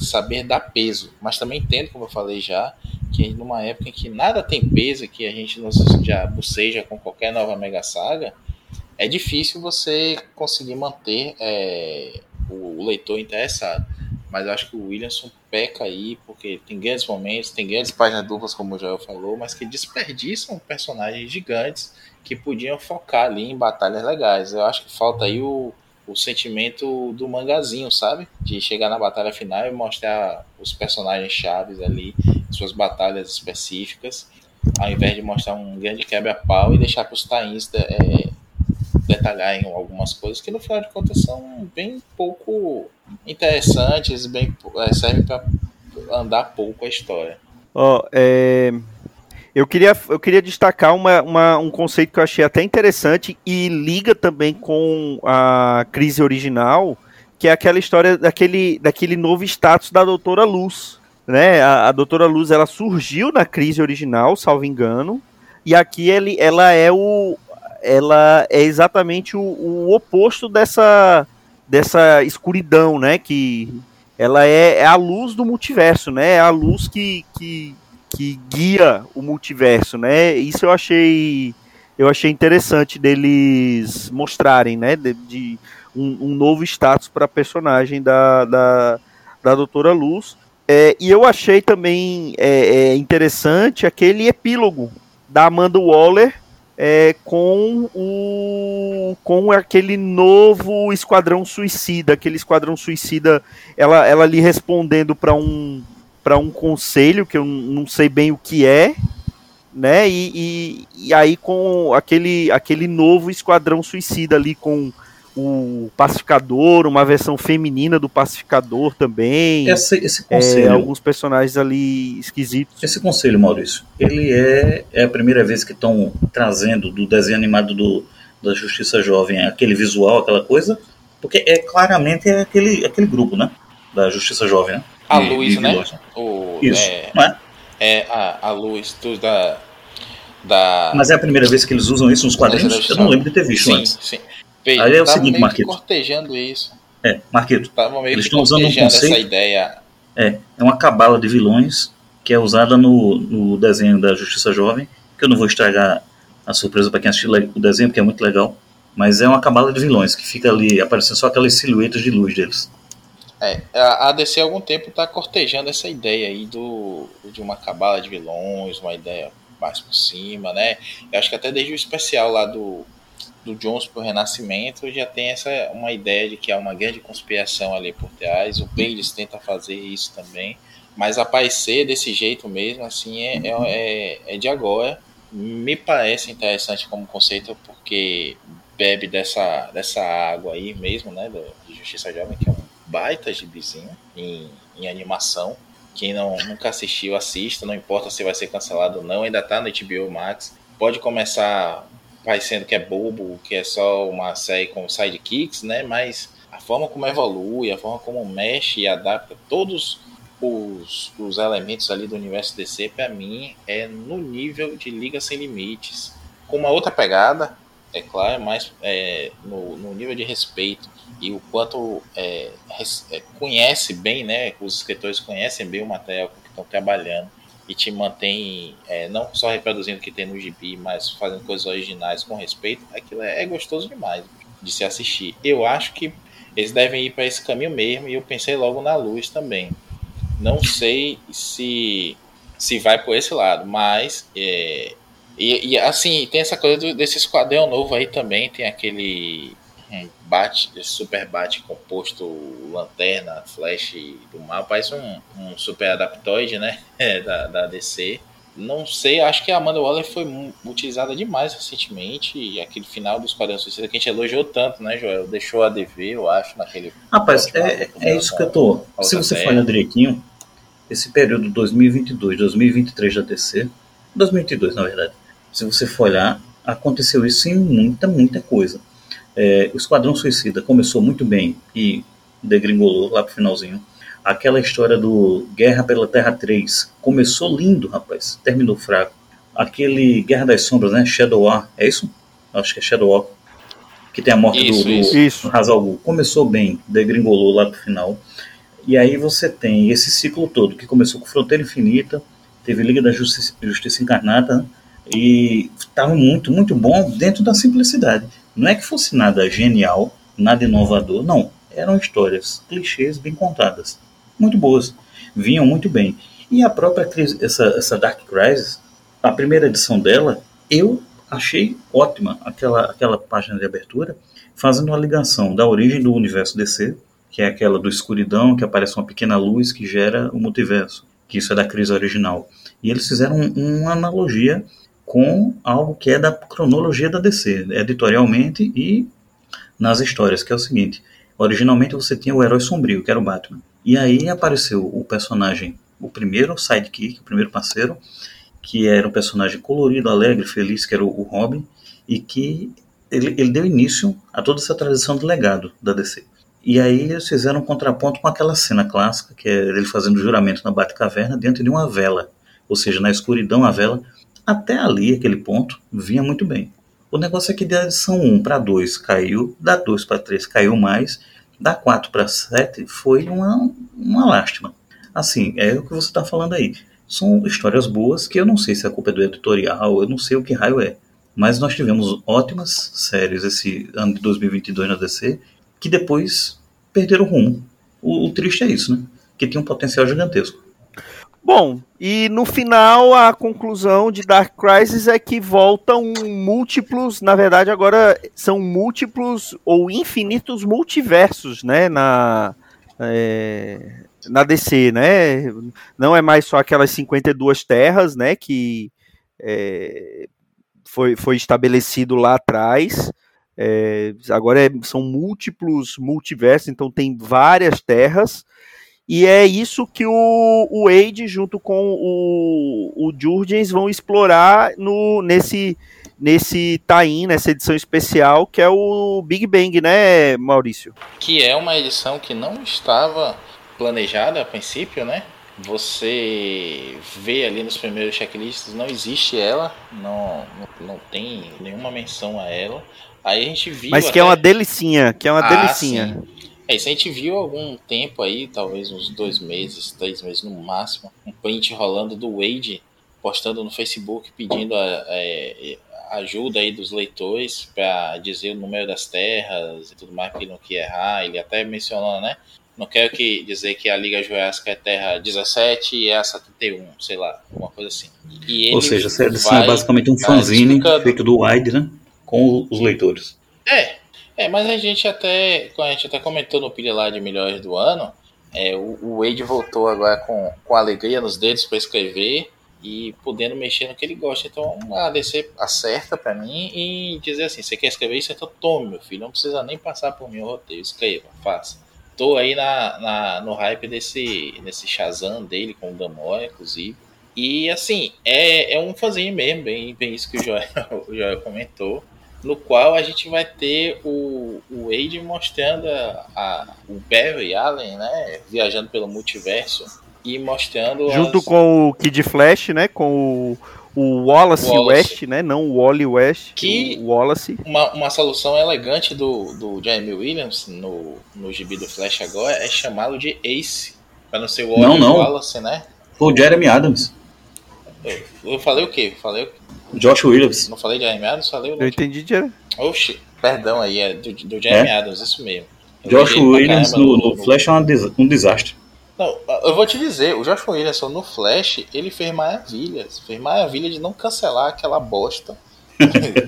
saber dar peso, mas também entendo, como eu falei já, que numa época em que nada tem peso, que a gente não já buceja com qualquer nova mega saga, é difícil você conseguir manter é, o, o leitor interessado. Mas eu acho que o Williamson peca aí, porque tem grandes momentos, tem grandes páginas duplas, como o Joel falou, mas que desperdiçam personagens gigantes que podiam focar ali em batalhas legais. Eu acho que falta aí o, o sentimento do mangazinho, sabe? De chegar na batalha final e mostrar os personagens chaves ali, suas batalhas específicas, ao invés de mostrar um grande quebra-pau e deixar para os tains é, detalharem algumas coisas que, no final de contas, são bem pouco interessantes, bem, servem para andar pouco a história. Ó, oh, é... Eu queria, eu queria destacar uma, uma, um conceito que eu achei até interessante e liga também com a crise original, que é aquela história daquele, daquele novo status da Doutora Luz, né? A, a Doutora Luz, ela surgiu na crise original, salvo engano, e aqui ele, ela, é o, ela é exatamente o, o oposto dessa, dessa escuridão, né? Que ela é, é a luz do multiverso, né? É a luz que... que que guia o multiverso, né? Isso eu achei, eu achei interessante deles mostrarem, né? De, de um, um novo status para a personagem da, da, da Doutora Luz. É, e eu achei também é, é interessante aquele epílogo da Amanda Waller é, com, o, com aquele novo Esquadrão Suicida, aquele Esquadrão Suicida, ela, ela lhe respondendo para um... para um conselho, que eu não sei bem o que é, né, e, e, e aí com aquele, aquele novo Esquadrão Suicida ali com o Pacificador, uma versão feminina do Pacificador também, esse, esse conselho, é, alguns personagens ali esquisitos. Esse conselho, Maurício, ele é, é a primeira vez que estão trazendo do desenho animado do, da Justiça Jovem aquele visual, aquela coisa, porque é claramente é aquele, aquele grupo, né, da Justiça Jovem, né? A e, luz, e né? O, isso, é, não é? É a, a luz tudo da, da... Mas é a primeira vez que eles usam isso nos quadrinhos? Eu não lembro de ter visto sim, antes. Sim, sim. Aí é o seguinte, Marquito. Cortejando isso. É, Marquito, eles estão usando um conceito... Essa ideia. É, é uma cabala de vilões que é usada no, no desenho da Justiça Jovem, que eu não vou estragar a surpresa para quem assistiu o desenho, porque é muito legal, mas é uma cabala de vilões que fica ali, aparecendo só aquelas silhuetas de luz deles. É, a D C há algum tempo está cortejando essa ideia aí do, de uma cabala de vilões, uma ideia mais por cima, né? Eu acho que até desde o especial lá do, do Jones pro Renascimento já tem essa, uma ideia de que há uma grande conspiração ali por trás. O Bendis tenta fazer isso também, mas aparecer desse jeito mesmo, assim, é, é, é de agora. Me parece interessante como conceito, porque bebe dessa, dessa água aí mesmo, né, de Justiça Jovem, que é um baita gibizinho em, em animação. Quem não, nunca assistiu, assista, não importa se vai ser cancelado ou não, ainda tá no H B O Max. Pode começar parecendo que é bobo, que é só uma série com sidekicks, né, mas a forma como evolui, a forma como mexe e adapta todos os, os elementos ali do universo D C, pra mim, é no nível de Liga Sem Limites. Com uma outra pegada, é claro, mas é, no, no nível de respeito e o quanto é, é, conhece bem, né? Os escritores conhecem bem o material com que estão trabalhando e te mantém é, não só reproduzindo o que tem no gibi, mas fazendo coisas originais com respeito. Aquilo é, é gostoso demais de se assistir. Eu acho que eles devem ir para esse caminho mesmo, e eu pensei logo na Luz também. Não sei se, se vai por esse lado, mas é, e, e assim, tem essa coisa do, desse esquadrão novo aí também, tem aquele um bate, esse super bate composto, Lanterna, Flash do mal, parece um, um super adaptoide, né, da, da D C. Não sei, acho que a Amanda Waller foi utilizada demais recentemente, e aquele final dos Esquadrão Suicida que a gente elogiou tanto, né, Joel? Deixou a dever, eu acho, naquele... Rapaz, é, é isso que eu tô... Se você for no direitinho, esse período dois mil e vinte e dois, dois mil e vinte e três da D C, dois mil e vinte e dois, na verdade, se você for olhar, aconteceu isso em muita, muita coisa. É, o Esquadrão Suicida começou muito bem e degringolou lá pro finalzinho. Aquela história do Guerra pela Terra três começou lindo, rapaz, terminou fraco. Aquele Guerra das Sombras, né? Shadow War, é isso? Acho que é Shadow War, que tem a morte isso, do, isso, do, isso. do Hazal Gul. Começou bem, degringolou lá pro final. E aí você tem esse ciclo todo, que começou com Fronteira Infinita, teve Liga da Justiça, Justiça Encarnada, né? E estava muito, muito bom dentro da simplicidade. Não é que fosse nada genial, nada inovador, não. Eram histórias clichês bem contadas, muito boas, vinham muito bem. E a própria crise, essa, essa Dark Crisis, a primeira edição dela, eu achei ótima, aquela, aquela página de abertura, fazendo uma ligação da origem do universo D C, que é aquela do escuridão, que aparece uma pequena luz que gera o multiverso, que isso é da crise original. E eles fizeram um, uma analogia com algo que é da cronologia da D C, editorialmente e nas histórias, que é o seguinte: originalmente você tinha o herói sombrio, que era o Batman. E aí apareceu o personagem, o primeiro sidekick, o primeiro parceiro, que era um personagem colorido, alegre, feliz, que era o Robin, e que ele, ele deu início a toda essa tradição do legado da D C. E aí eles fizeram um contraponto com aquela cena clássica, que é ele fazendo juramento na Batcaverna dentro de uma vela, ou seja, na escuridão a vela. Até ali, aquele ponto, vinha muito bem. O negócio é que da edição um para dois caiu, da dois para três caiu mais... Da quatro para sete foi uma, uma lástima. Assim, é o que você está falando aí. São histórias boas que eu não sei se a culpa é do editorial, eu não sei o que raio é. Mas nós tivemos ótimas séries esse ano de dois mil e vinte e dois na D C que depois perderam o rumo. O, o triste é isso, né? Que tem um potencial gigantesco. Bom, e no final a conclusão de Dark Crisis é que voltam múltiplos, na verdade agora são múltiplos ou infinitos multiversos, né, na, é, na D C, né, não é mais só aquelas cinquenta e duas terras, né, que é, foi, foi estabelecido lá atrás, é, agora é, são múltiplos multiversos, então tem várias terras. E é isso que o, o Wade, junto com o, o Jurgens, vão explorar no, nesse, nesse tie-in, nessa edição especial, que é o Big Bang, né, Maurício? Que é uma edição que não estava planejada a princípio, né? Você vê ali nos primeiros checklists, não existe ela, não, não, não tem nenhuma menção a ela. Aí a gente viu... Mas que até... é uma delicinha, que é uma ah, delicinha. Sim. É isso, a gente viu algum tempo aí, talvez uns dois meses, três meses no máximo, um print rolando do Wade, postando no Facebook, pedindo a, a, a ajuda aí dos leitores para dizer o número das terras e tudo mais, porque ele não queria errar. Ele até mencionou, né, Não quero que dizer que a Liga Jurássica é Terra dezessete e é a setenta e um, sei lá, alguma coisa assim. E ele Ou seja, você é basicamente um fanzine explicando... feito do Wide, né? Com os leitores. É, é, mas a gente até, a gente até comentou no pilha lá de melhores do ano, é, o, o Wade voltou agora com, com alegria nos dedos para escrever e podendo mexer no que ele gosta. Então a D C acerta para mim e dizer assim, você quer escrever isso? Então tome, meu filho, não precisa nem passar por mim o roteiro, escreva, faça. Tô aí na, na, no hype desse, desse Shazam dele com o Gamora, inclusive. E assim, é, é um fanzine mesmo, bem, bem isso que o Joel, o Joel comentou, no qual a gente vai ter o, o Wade mostrando a, a, o Barry Allen, né, viajando pelo multiverso e mostrando... Junto as... com o Kid Flash, né, com o... O Wallace, Wallace West, né? Não o Wally West, que o Wallace. Uma, uma solução elegante do, do Jeremy Williams no, no gibi do Flash agora é chamá-lo de Ace. Pra não ser o Wally não, não. Wallace, né? O Jeremy Adams. Eu, eu falei o quê? Falei o... Josh Williams. Não falei Jeremy Adams? Falei o... Eu entendi Jeremy. Oxi, perdão aí, é do, do Jeremy é. Adams, isso mesmo. Eu Josh Williams no, no, no Flash é um desastre. Não, eu vou te dizer, o Josh Williamson no Flash, ele fez maravilhas, fez maravilha de não cancelar aquela bosta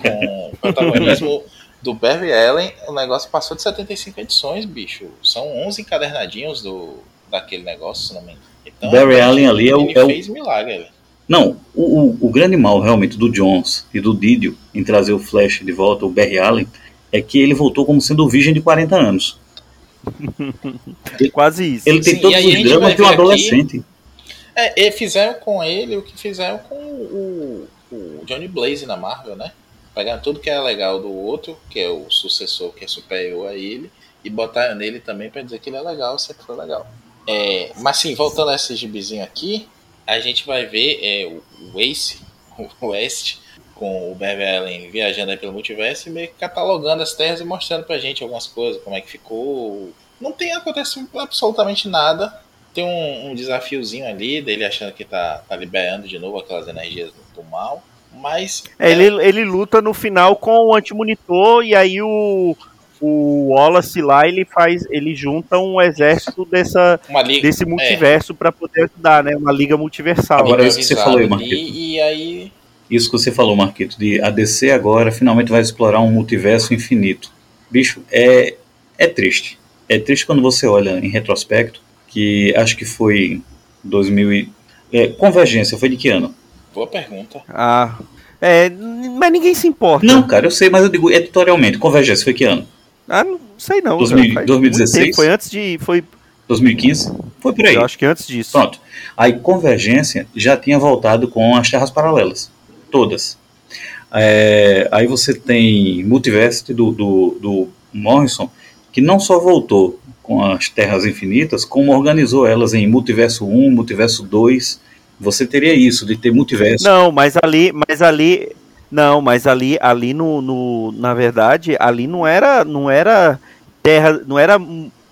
com o protagonismo do Barry Allen, o negócio passou de setenta e cinco edições, bicho, são onze encadernadinhos do, daquele negócio, se não me engano. Então, Barry Allen ali é o... Ele fez milagre, velho. Não, o, o, o grande mal realmente do Jones e do Didio em trazer o Flash de volta, o Barry Allen, é que ele voltou como sendo virgem de quarenta anos. Quase isso. Ele tem Sim, todos os dramas de um adolescente. É, e fizeram com ele o que fizeram com o, o Johnny Blaze na Marvel, né? Pegaram tudo que era legal do outro, que é o sucessor, que é superior a ele, e botaram nele também pra dizer que ele é legal, sempre foi legal. É, mas sim, voltando a esse gibizinho aqui, a gente vai ver é, o Ace, o West, com o Barry Allen viajando aí pelo multiverso e meio que catalogando as terras e mostrando pra gente algumas coisas, como é que ficou. Não tem, acontece absolutamente nada. Tem um, um desafiozinho ali dele achando que tá, tá liberando de novo aquelas energias do mal, mas... É, é... Ele, ele luta no final com o antimonitor e aí o, o Wallace lá, ele faz, ele junta um exército dessa, liga, desse multiverso é. pra poder ajudar, né? Uma liga multiversal. Agora é isso que você falou aí, Marquinhos. E, e aí... Isso que você falou, Marquito, de a D C agora finalmente vai explorar um multiverso infinito. Bicho, é, é triste. É triste quando você olha em retrospecto, que acho que foi dois mil e... É, Convergência, foi de que ano? Boa pergunta. Ah, é, mas ninguém se importa. Não, cara, eu sei, mas eu digo editorialmente, Convergência foi que ano? Ah, não sei não. dois mil, cara, dois mil e dezesseis? Tempo, foi antes de... Foi... dois mil e quinze? Foi por aí. Eu acho que antes disso. Pronto. Aí Convergência já tinha voltado com as Terras Paralelas. Todas. É, aí você tem Multiverso do, do, do Morrison, que não só voltou com as Terras Infinitas, como organizou elas em Multiverso um, Multiverso dois. Você teria isso, de ter multiverso. Não, mas ali, mas ali, não, mas ali, ali no, no, na verdade, ali não era, não era terra, não era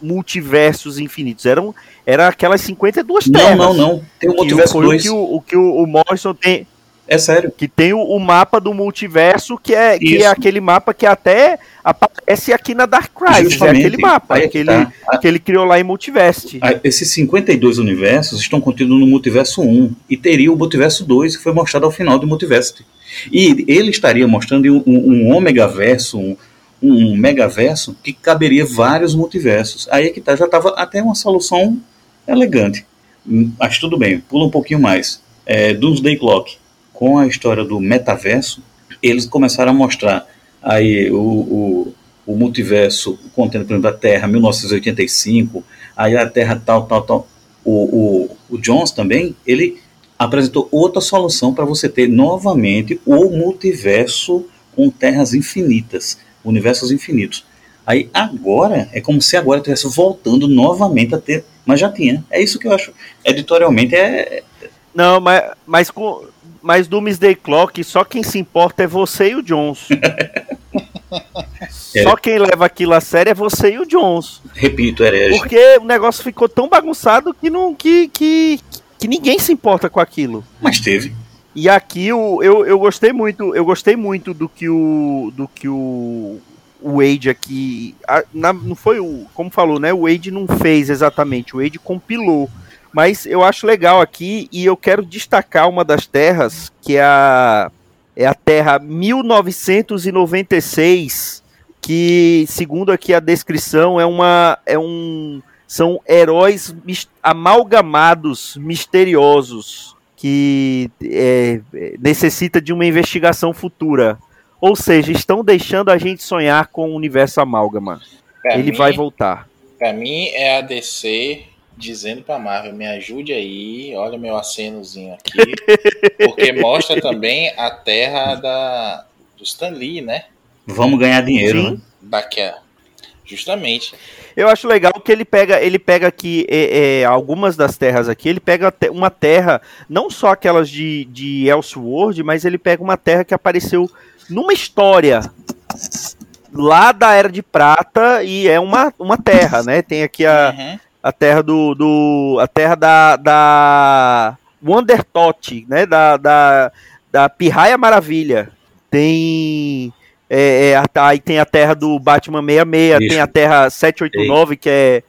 multiversos infinitos, eram, era aquelas cinquenta e duas terras. Não, não, não. Tem o Multiverso dois. O, o, o que o, o Morrison tem. É sério. Que tem o, o mapa do multiverso, que é, que é aquele mapa que até aparece aqui na Dark Crisis. É aquele mapa aí, aquele, tá. que ele criou lá em Multiverse. Esses cinquenta e dois universos estão contidos no Multiverso um. E teria o Multiverso dois, que foi mostrado ao final do Multiverso. E ele estaria mostrando um, um Ômega-verso, um, um Megaverso, que caberia vários multiversos. Aí é que tá, já estava até uma solução elegante. Mas tudo bem, pula um pouquinho mais. É, Doomsday Clock. Com a história do metaverso, eles começaram a mostrar aí o, o, o multiverso contendo, por exemplo, a Terra mil novecentos e oitenta e cinco, aí a Terra tal, tal, tal. O, o, o Jones também, ele apresentou outra solução para você ter novamente o multiverso com terras infinitas, universos infinitos. Aí agora, é como se agora estivesse voltando novamente a ter, mas já tinha. É isso que eu acho. Editorialmente é... Não, mas, mas com... Mas Doomsday Clock, só quem se importa é você e o Jones. Só quem leva aquilo a sério é você e o Jones. Repito, herege. Porque o negócio ficou tão bagunçado que, não, que, que, que ninguém se importa com aquilo. Mas teve. E aqui eu, eu, eu gostei muito, eu gostei muito do que o, do que o, o Wade aqui, a, na, não foi o, como falou, né, o Wade não fez exatamente, o Wade compilou, mas eu acho legal aqui, e eu quero destacar uma das terras, que é a, é a terra mil novecentos e noventa e seis, que, segundo aqui a descrição, é uma, é um, são heróis mis, amalgamados, misteriosos, que é, necessita de uma investigação futura. Ou seja, estão deixando a gente sonhar com o universo amálgama. Pra Ele mim, vai voltar. Pra mim é a D C dizendo pra Marvel, me ajude aí, olha meu acenozinho aqui. Porque mostra também a terra da, do Stan Lee, né? Vamos ganhar dinheiro, sim, né? Daquela. Justamente. Eu acho legal que ele pega, ele pega aqui é, é, algumas das terras aqui, ele pega uma terra, não só aquelas de, de Elseworld, mas ele pega uma terra que apareceu numa história lá da Era de Prata, e é uma, uma terra, né? Tem aqui a, uhum. a terra do, do. A terra da. da Wonder Tot, né? Da, da, da Pirraia Maravilha. Tem. É, é, aí tem a terra do Batman sessenta e seis, isso. Tem a terra sete oito nove, que é,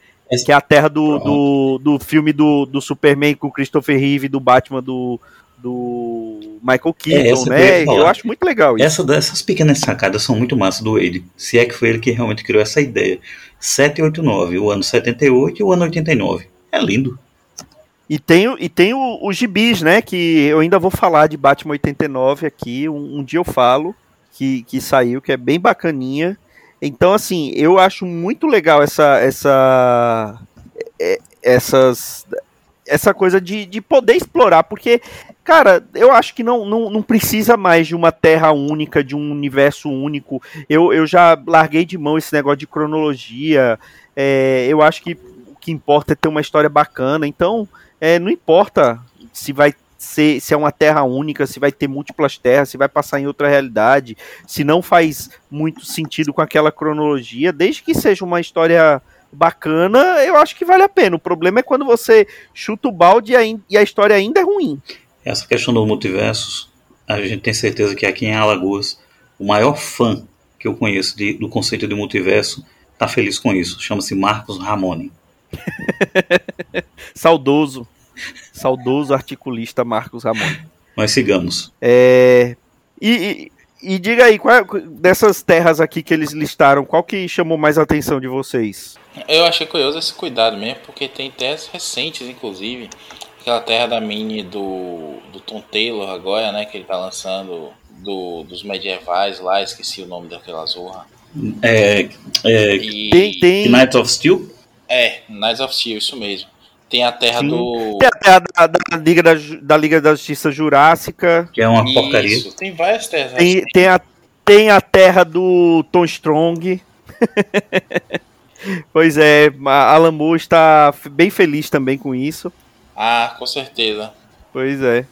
que é a terra do, do, do filme do, do Superman com o Christopher Reeve, do Batman do, do Michael Keaton, é, né? Eu, eu acho muito legal isso. Essa, essas pequenas sacadas são muito massas do Wade, se é que foi ele que realmente criou essa ideia. sete oito nove, o ano setenta e oito e o ano oitenta e nove. É lindo. E tem, e tem os gibis, né? Que eu ainda vou falar de Batman oitenta e nove aqui, um, um dia eu falo. Que, que saiu, que é bem bacaninha. Então, assim, eu acho muito legal essa essa essas, essa coisa de, de poder explorar, porque, cara, eu acho que não, não, não precisa mais de uma terra única, de um universo único. Eu, eu já larguei de mão esse negócio de cronologia. É, eu acho que o que importa é ter uma história bacana. Então, é, não importa se vai... Se, se é uma terra única, se vai ter múltiplas terras, se vai passar em outra realidade, se não faz muito sentido com aquela cronologia, desde que seja uma história bacana, eu acho que vale a pena. O problema é quando você chuta o balde e a história ainda é ruim. Essa questão do multiversos, a gente tem certeza que aqui em Alagoas, o maior fã que eu conheço de, do conceito de multiverso está feliz com isso. Chama-se Marcos Ramone. Saudoso. Saudoso articulista Marcos Ramon. Nós sigamos. É, e, e, e diga aí, qual, dessas terras aqui que eles listaram, qual que chamou mais a atenção de vocês? Eu achei curioso esse cuidado mesmo, porque tem terras recentes, inclusive. Aquela terra da mini do, do Tom Taylor agora, né? Que ele tá lançando do, dos medievais lá, esqueci o nome daquela zorra. É, é, e, tem, tem... Knights of Steel? É, Knights of Steel, isso mesmo. Tem a terra Sim. do... Tem a terra da, da, Liga da, da Liga da Justiça Jurássica. Que é uma Isso. porcaria. Tem várias terras. Tem, tem, a, tem a terra do Tom Strong. Pois é, a Alan Moore está bem feliz também com isso. Ah, com certeza. Pois é.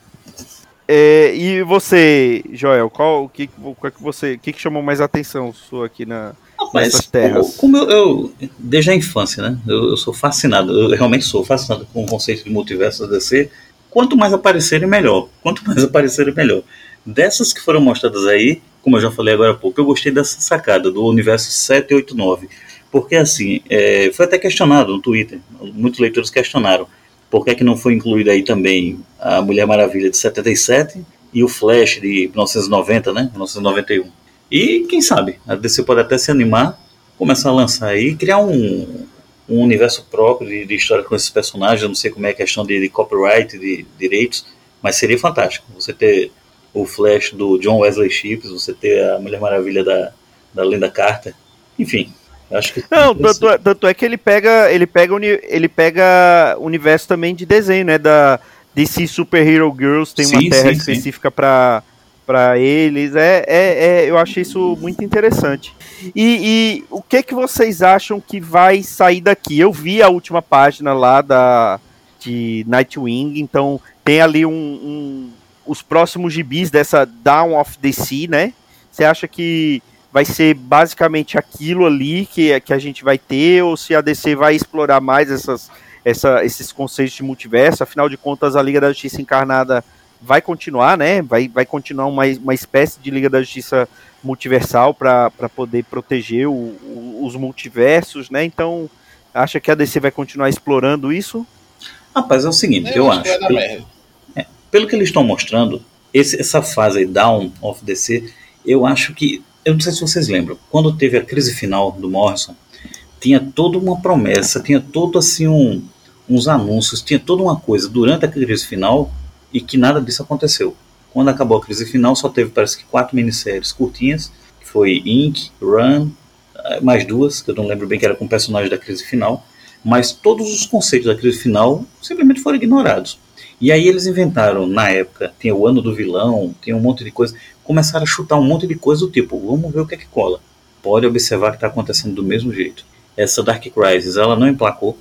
é e você, Joel, qual, o que, qual que, você, que, que chamou mais atenção sua aqui na... Mas, nessas terras. Como eu, eu, desde a infância, né? Eu, eu sou fascinado, eu realmente sou fascinado com o conceito de multiverso da D C. Quanto mais aparecerem, melhor. Quanto mais aparecerem, melhor. Dessas que foram mostradas aí, como eu já falei agora há pouco, eu gostei dessa sacada do universo sete oito nove. Porque, assim, é, foi até questionado no Twitter. Muitos leitores questionaram por que é que não foi incluída aí também a Mulher Maravilha de setenta e sete e o Flash de mil novecentos e noventa, né? mil novecentos e noventa e um. E quem sabe, a D C pode até se animar, começar a lançar aí, criar um, um universo próprio de, de história com esses personagens. Eu não sei como é a questão de, de copyright, de, de direitos, mas seria fantástico. Você ter o Flash do John Wesley Ships, você ter a Mulher Maravilha da, da Linda Carter, enfim. Acho que não, tanto, tanto é que ele pega, ele pega, uni, ele pega universo também de desenho, né? Da D C Super Hero Girls, tem sim, uma terra sim, específica para... para eles, é, é, é, eu achei isso muito interessante. E, e o que que vocês acham que vai sair daqui? Eu vi a última página lá da, de Nightwing, então tem ali um, um, os próximos gibis dessa Dawn of the Sea, né? Você acha que vai ser basicamente aquilo ali que, que a gente vai ter, ou se a D C vai explorar mais essas, essa, esses conceitos de multiverso? Afinal de contas, a Liga da Justiça Encarnada vai continuar, né? Vai, vai continuar uma, uma espécie de Liga da Justiça multiversal para poder proteger o, o, os multiversos, né? Então, acha que a D C vai continuar explorando isso? Rapaz, é o seguinte, eu, eu acho. acho pelo, é, pelo que eles estão mostrando, esse, essa fase Down of D C, eu acho que. Eu não sei se vocês lembram, quando teve a crise final do Morrison, tinha toda uma promessa, tinha todo assim um, uns anúncios, tinha toda uma coisa durante a crise final e que nada disso aconteceu. Quando acabou a crise final, só teve, parece que, quatro minisséries curtinhas, que foi Ink, Run, mais duas, que eu não lembro bem, que era com personagens da crise final, mas todos os conceitos da crise final simplesmente foram ignorados. E aí eles inventaram, na época, tem o ano do vilão, tem um monte de coisa, começaram a chutar um monte de coisa do tipo, vamos ver o que é que cola. Pode observar que está acontecendo do mesmo jeito. Essa Dark Crisis, ela não emplacou,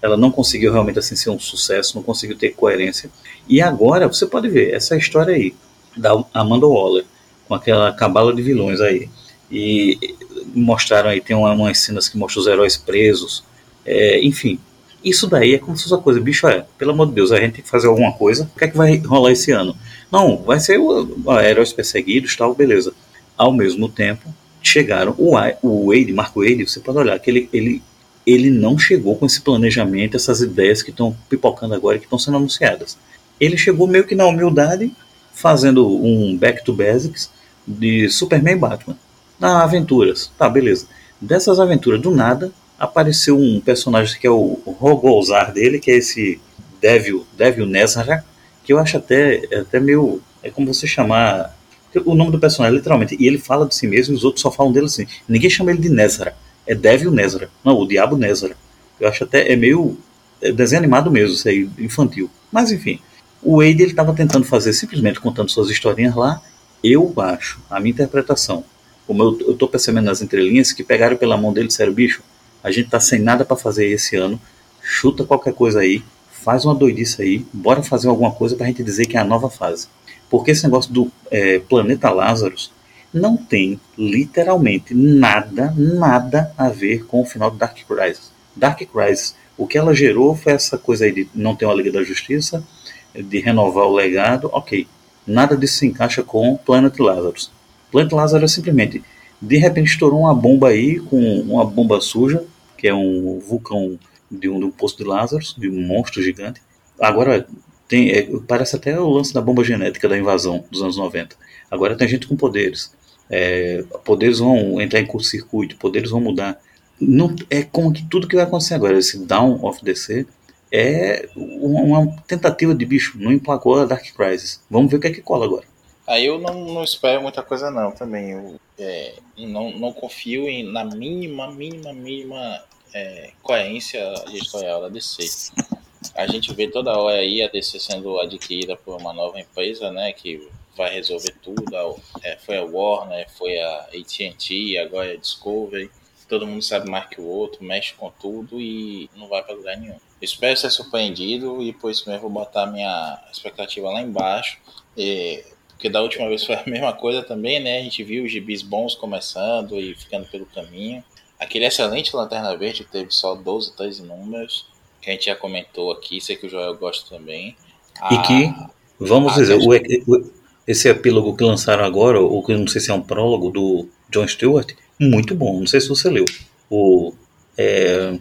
ela não conseguiu realmente assim, ser um sucesso, não conseguiu ter coerência. E agora, você pode ver, essa história aí, da Amanda Waller, com aquela cabala de vilões aí, e mostraram aí, tem umas cenas que mostram os heróis presos, é, enfim... Isso daí é como se fosse uma coisa, bicho, é, pelo amor de Deus, a gente tem que fazer alguma coisa. O que é que vai rolar esse ano? Não, vai ser o, ó, heróis perseguidos, tal, beleza. Ao mesmo tempo, chegaram, o, o Wade, Mark Wade, você pode olhar, que ele, ele, ele não chegou com esse planejamento, essas ideias que estão pipocando agora e que estão sendo anunciadas. Ele chegou meio que na humildade, fazendo um back to basics de Superman e Batman. Na aventuras, tá, beleza. Dessas aventuras, do nada... apareceu um personagem que é o Rogolzar dele, que é esse Devil, Devil Nezara, que eu acho até, até meio... é como você chamar... o nome do personagem, literalmente. E ele fala de si mesmo e os outros só falam dele assim. Ninguém chama ele de Nezara. É Devil Nezara. Não, o Diabo Nezara. Eu acho até... é meio é desenho animado mesmo, isso aí, infantil. Mas, enfim. O Wade, ele estava tentando fazer, simplesmente contando suas historinhas lá. Eu acho, a minha interpretação, como eu estou percebendo nas entrelinhas, que pegaram pela mão dele e disseram, bicho, a gente tá sem nada pra fazer esse ano, chuta qualquer coisa aí, faz uma doidice aí, bora fazer alguma coisa pra gente dizer que é a nova fase. Porque esse negócio do é, Planeta Lazarus não tem literalmente nada, nada a ver com o final do Dark Crisis. Dark Crisis, o que ela gerou foi essa coisa aí de não ter uma Liga da Justiça, de renovar o legado, ok. Nada disso se encaixa com Planet Lazarus. Planet Lazarus é simplesmente... de repente estourou uma bomba aí, com uma bomba suja, que é um vulcão de um, de um poço de Lazarus, de um monstro gigante. Agora, tem, é, parece até o lance da bomba genética da invasão dos anos noventa. Agora tem gente com poderes. É, poderes vão entrar em curto-circuito, poderes vão mudar. Não, é como que tudo que vai acontecer agora, esse Down of D C, é uma, uma tentativa de bicho, não emplacou a Dark Crisis. Vamos ver o que é que cola agora. Aí eu não, não espero muita coisa não também, eu é, não, não confio em, na mínima, mínima, mínima é, coerência editorial da D C. A gente vê toda hora aí a D C sendo adquirida por uma nova empresa, né, que vai resolver tudo, é, foi a Warner, foi a A T and T, agora é a Discovery, todo mundo sabe mais que o outro, mexe com tudo e não vai para lugar nenhum. Eu espero ser surpreendido e por isso mesmo vou botar minha expectativa lá embaixo, e... porque da última vez foi a mesma coisa também, né? A gente viu os gibis bons começando e ficando pelo caminho. Aquele excelente Lanterna Verde teve só doze, treze números, que a gente já comentou aqui, sei que o Joel gosta também. A, e que, vamos dizer, o, o, esse epílogo que lançaram agora, ou que não sei se é um prólogo do Jon Stewart, muito bom, não sei se você leu. O é,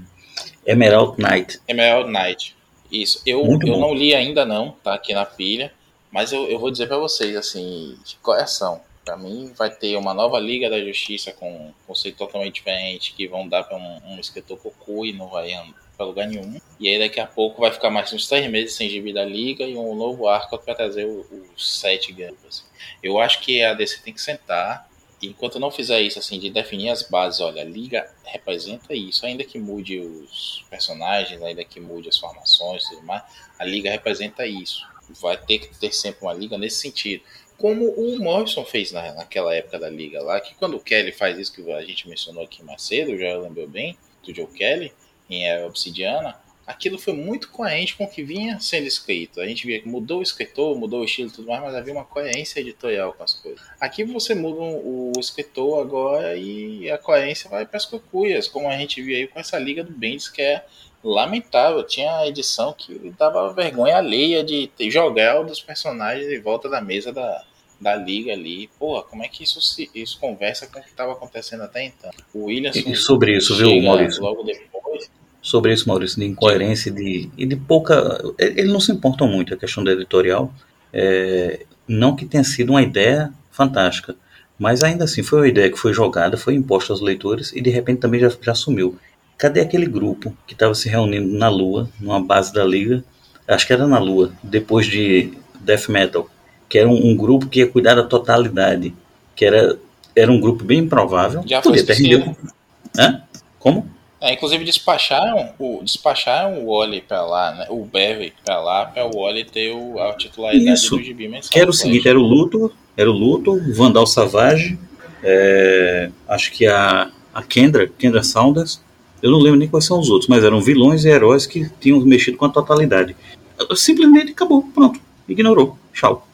Emerald Knight. Emerald Knight, isso. Eu, eu não li ainda não, tá aqui na pilha. Mas eu, eu vou dizer pra vocês, assim, de coração, pra mim vai ter uma nova Liga da Justiça com um conceito totalmente diferente, que vão dar pra um, um escritor cocô e não vai pra lugar nenhum. E aí daqui a pouco vai ficar mais uns três meses sem gibi da Liga e um novo arco pra trazer os sete grandes. Eu acho que a D C tem que sentar, e enquanto não fizer isso, assim, de definir as bases, olha, a Liga representa isso, ainda que mude os personagens, ainda que mude as formações e tudo mais, a Liga representa isso. Vai ter que ter sempre uma liga nesse sentido. Como o Morrison fez na, naquela época da liga lá, que quando o Kelly faz isso que a gente mencionou aqui mais cedo, já lembrou bem, do Joe Kelly, em Era Obsidiana, aquilo foi muito coerente com o que vinha sendo escrito. A gente via que mudou o escritor, mudou o estilo e tudo mais, mas havia uma coerência editorial com as coisas. Aqui você muda o escritor agora e a coerência vai para as cucuias, como a gente viu aí com essa liga do Bendis, que é lamentável. Tinha a edição que dava vergonha alheia de jogar um dos personagens de volta da mesa da, da liga ali. Porra, como é que isso, se, isso conversa com o que estava acontecendo até então? O Williamson e sobre isso, viu, Maurício? Logo depois. Sobre isso, Maurício, de incoerência de, e de pouca... Eles não se importam muito a questão da editorial. É, não que tenha sido uma ideia fantástica, mas ainda assim foi uma ideia que foi jogada, foi imposta aos leitores e de repente também já, já sumiu. Cadê aquele grupo que estava se reunindo na Lua, numa base da Liga, acho que era na Lua, depois de Death Metal, que era um, um grupo que ia cuidar da totalidade, que era, era um grupo bem improvável. Já foi esquecido. Hã? Como? É, inclusive despacharam o, despacharam o Wally pra lá, né? O Barry pra lá, pra o Wally ter o, a titularidade isso. Do Gibi mensal. Que era o seguinte, era o Luthor, era o Luthor, o Vandal Savage, é, acho que a, a Kendra, Kendra Saunders, eu não lembro nem quais são os outros, mas eram vilões e heróis que tinham mexido com a totalidade. Simplesmente acabou, pronto, ignorou, tchau.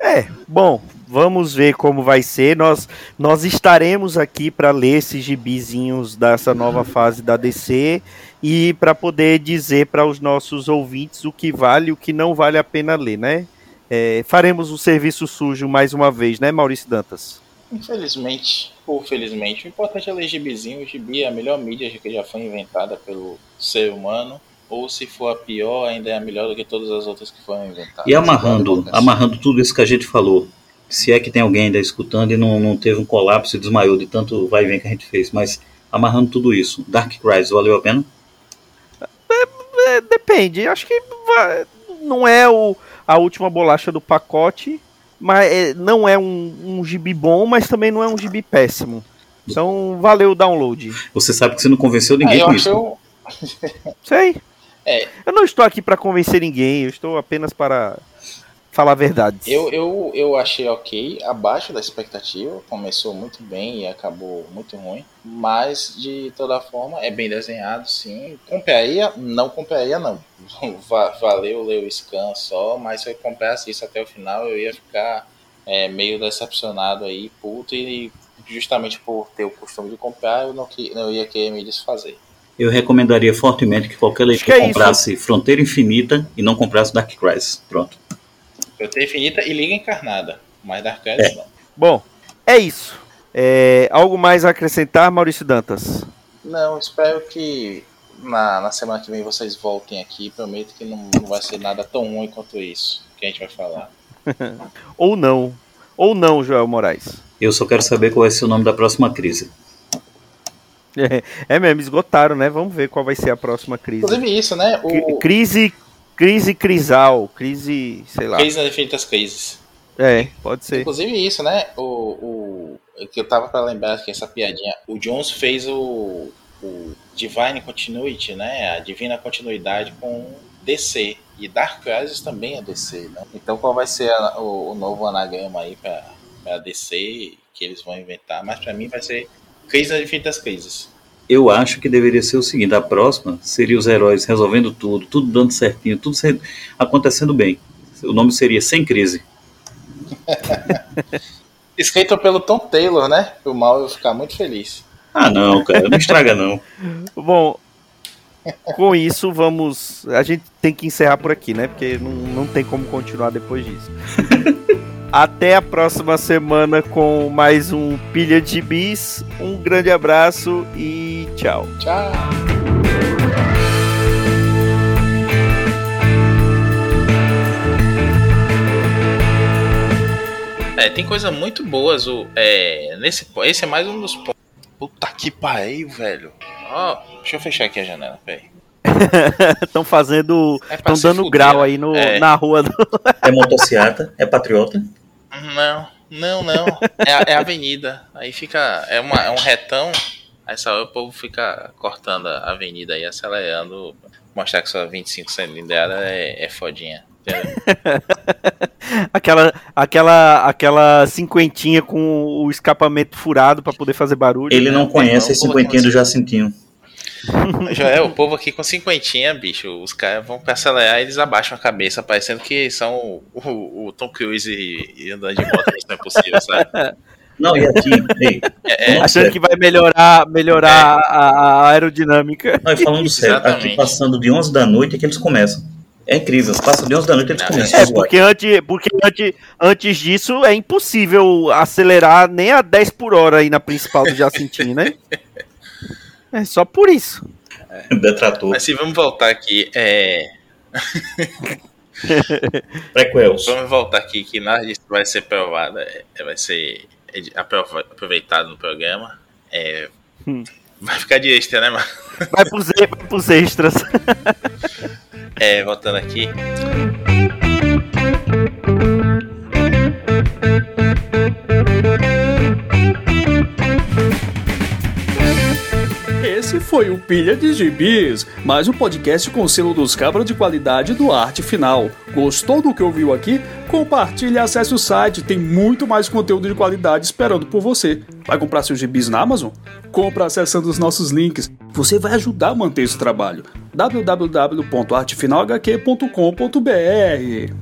É, bom... Vamos ver como vai ser. Nós, nós estaremos aqui para ler esses gibizinhos dessa nova fase da D C e para poder dizer para os nossos ouvintes o que vale e o que não vale a pena ler, né? É, faremos o serviço sujo mais uma vez, né, Maurício Dantas? Infelizmente, ou felizmente, o importante é ler gibizinho. O gibi é a melhor mídia que já foi inventada pelo ser humano. Ou se for a pior, ainda é a melhor do que todas as outras que foram inventadas. E amarrando, amarrando tudo isso que a gente falou. Se é que tem alguém ainda escutando e não, não teve um colapso e desmaiou de tanto vai e vem que a gente fez. Mas amarrando tudo isso, Dark Crisis valeu a pena? É, é, depende. Acho que não é o, a última bolacha do pacote. Mas é, não é um, um gibi bom, mas também não é um gibi péssimo. Então valeu o download. Você sabe que você não convenceu ninguém ah, com isso. Eu... Sei. É. Eu não estou aqui para convencer ninguém. Eu estou apenas para... falar a verdade. Eu, eu, eu achei ok, abaixo da expectativa, começou muito bem e acabou muito ruim, mas de toda forma é bem desenhado, sim. Compraria? Não compraria, não. Valeu ler o scan só, mas se eu comprasse isso até o final, eu ia ficar é, meio decepcionado aí, puto, e justamente por ter o costume de comprar, eu não, não ia querer me desfazer. Eu recomendaria fortemente que qualquer leitor que é comprasse isso. Fronteira Infinita e não comprasse Dark Crisis. Pronto. Eu tenho Infinita e Liga Encarnada, mas Dark Crisis não. Bom, é isso. É, algo mais a acrescentar, Maurício Dantas? Não, espero que na, na semana que vem vocês voltem aqui. Prometo que não, não vai ser nada tão ruim quanto isso que a gente vai falar. Ou não. Ou não, Joel Moraes. Eu só quero saber qual vai ser o nome da próxima crise. É, é mesmo, esgotaram, né? Vamos ver qual vai ser a próxima crise. Inclusive isso, né? O... Crise... Crise Crisal, crise, sei lá. Crise nas infinitas crises. É, pode ser. Inclusive isso, né? O, o que eu tava pra lembrar aqui, essa piadinha. O Jones fez o, o Divine Continuity, né? A divina continuidade com D C. E Dark Crisis também é D C, né? Então qual vai ser a, o, o novo anagrama aí pra, pra D C que eles vão inventar? Mas pra mim vai ser Crise nas infinitas crises. Eu acho que deveria ser o seguinte, a próxima seria os heróis resolvendo tudo, tudo dando certinho, tudo acontecendo bem. O nome seria Sem Crise. Escrito pelo Tom Taylor, né? O mal eu ficar muito feliz. Ah não, cara, não estraga não. Bom, com isso vamos... A gente tem que encerrar por aqui, né? Porque não, não tem como continuar depois disso. Até a próxima semana com mais um Pilha de Gibis. Um grande abraço e tchau. Tchau. É, tem coisa muito boa, Azul. É, nesse, esse é mais um dos pontos. Puta que pariu, velho. Ó, deixa eu fechar aqui a janela, peraí. Estão fazendo. Estão é dando fuder. Grau aí no, é. Na rua. Do... É motociata? É patriota? Não, não, não. É, é avenida. Aí fica. É, uma, é um retão. Aí só o povo fica cortando a avenida aí, acelerando. Mostrar que sua vinte e cinco cilindrada é, é fodinha. aquela, aquela, aquela cinquentinha com o escapamento furado pra poder fazer barulho. Ele né? não conhece a cinquentinha do Jacintinho. Joel, o povo aqui com cinquentinha, bicho, os caras vão pra acelerar e eles abaixam a cabeça, parecendo que são o, o, o Tom Cruise e, e andando de moto, isso não é possível, sabe? Não, e assim, ei, é, achando que vai melhorar, melhorar é. a aerodinâmica. Não, e falando sério, aqui passando de onze da noite é que eles começam. É incrível, passam de onze da noite e eles começam. É, porque, antes, porque antes, antes disso é impossível acelerar nem a dez por hora aí na principal do Jacintim, né? É só por isso. É, detrator. Mas se vamos voltar aqui, é... Prequels. Vamos voltar aqui, que nada disso vai ser aprovado, vai ser aproveitado no programa. É... Hum. Vai ficar de extra, né, mano? Vai pros, vai pros extras. É, voltando aqui. Esse foi o Pilha de Gibis, mais um podcast com selo dos cabras de qualidade do Arte Final. Gostou do que ouviu aqui? Compartilhe e acesse o site, tem muito mais conteúdo de qualidade esperando por você. Vai comprar seus gibis na Amazon? Compra acessando os nossos links. Você vai ajudar a manter esse trabalho. w w w ponto arte final h q ponto com ponto b r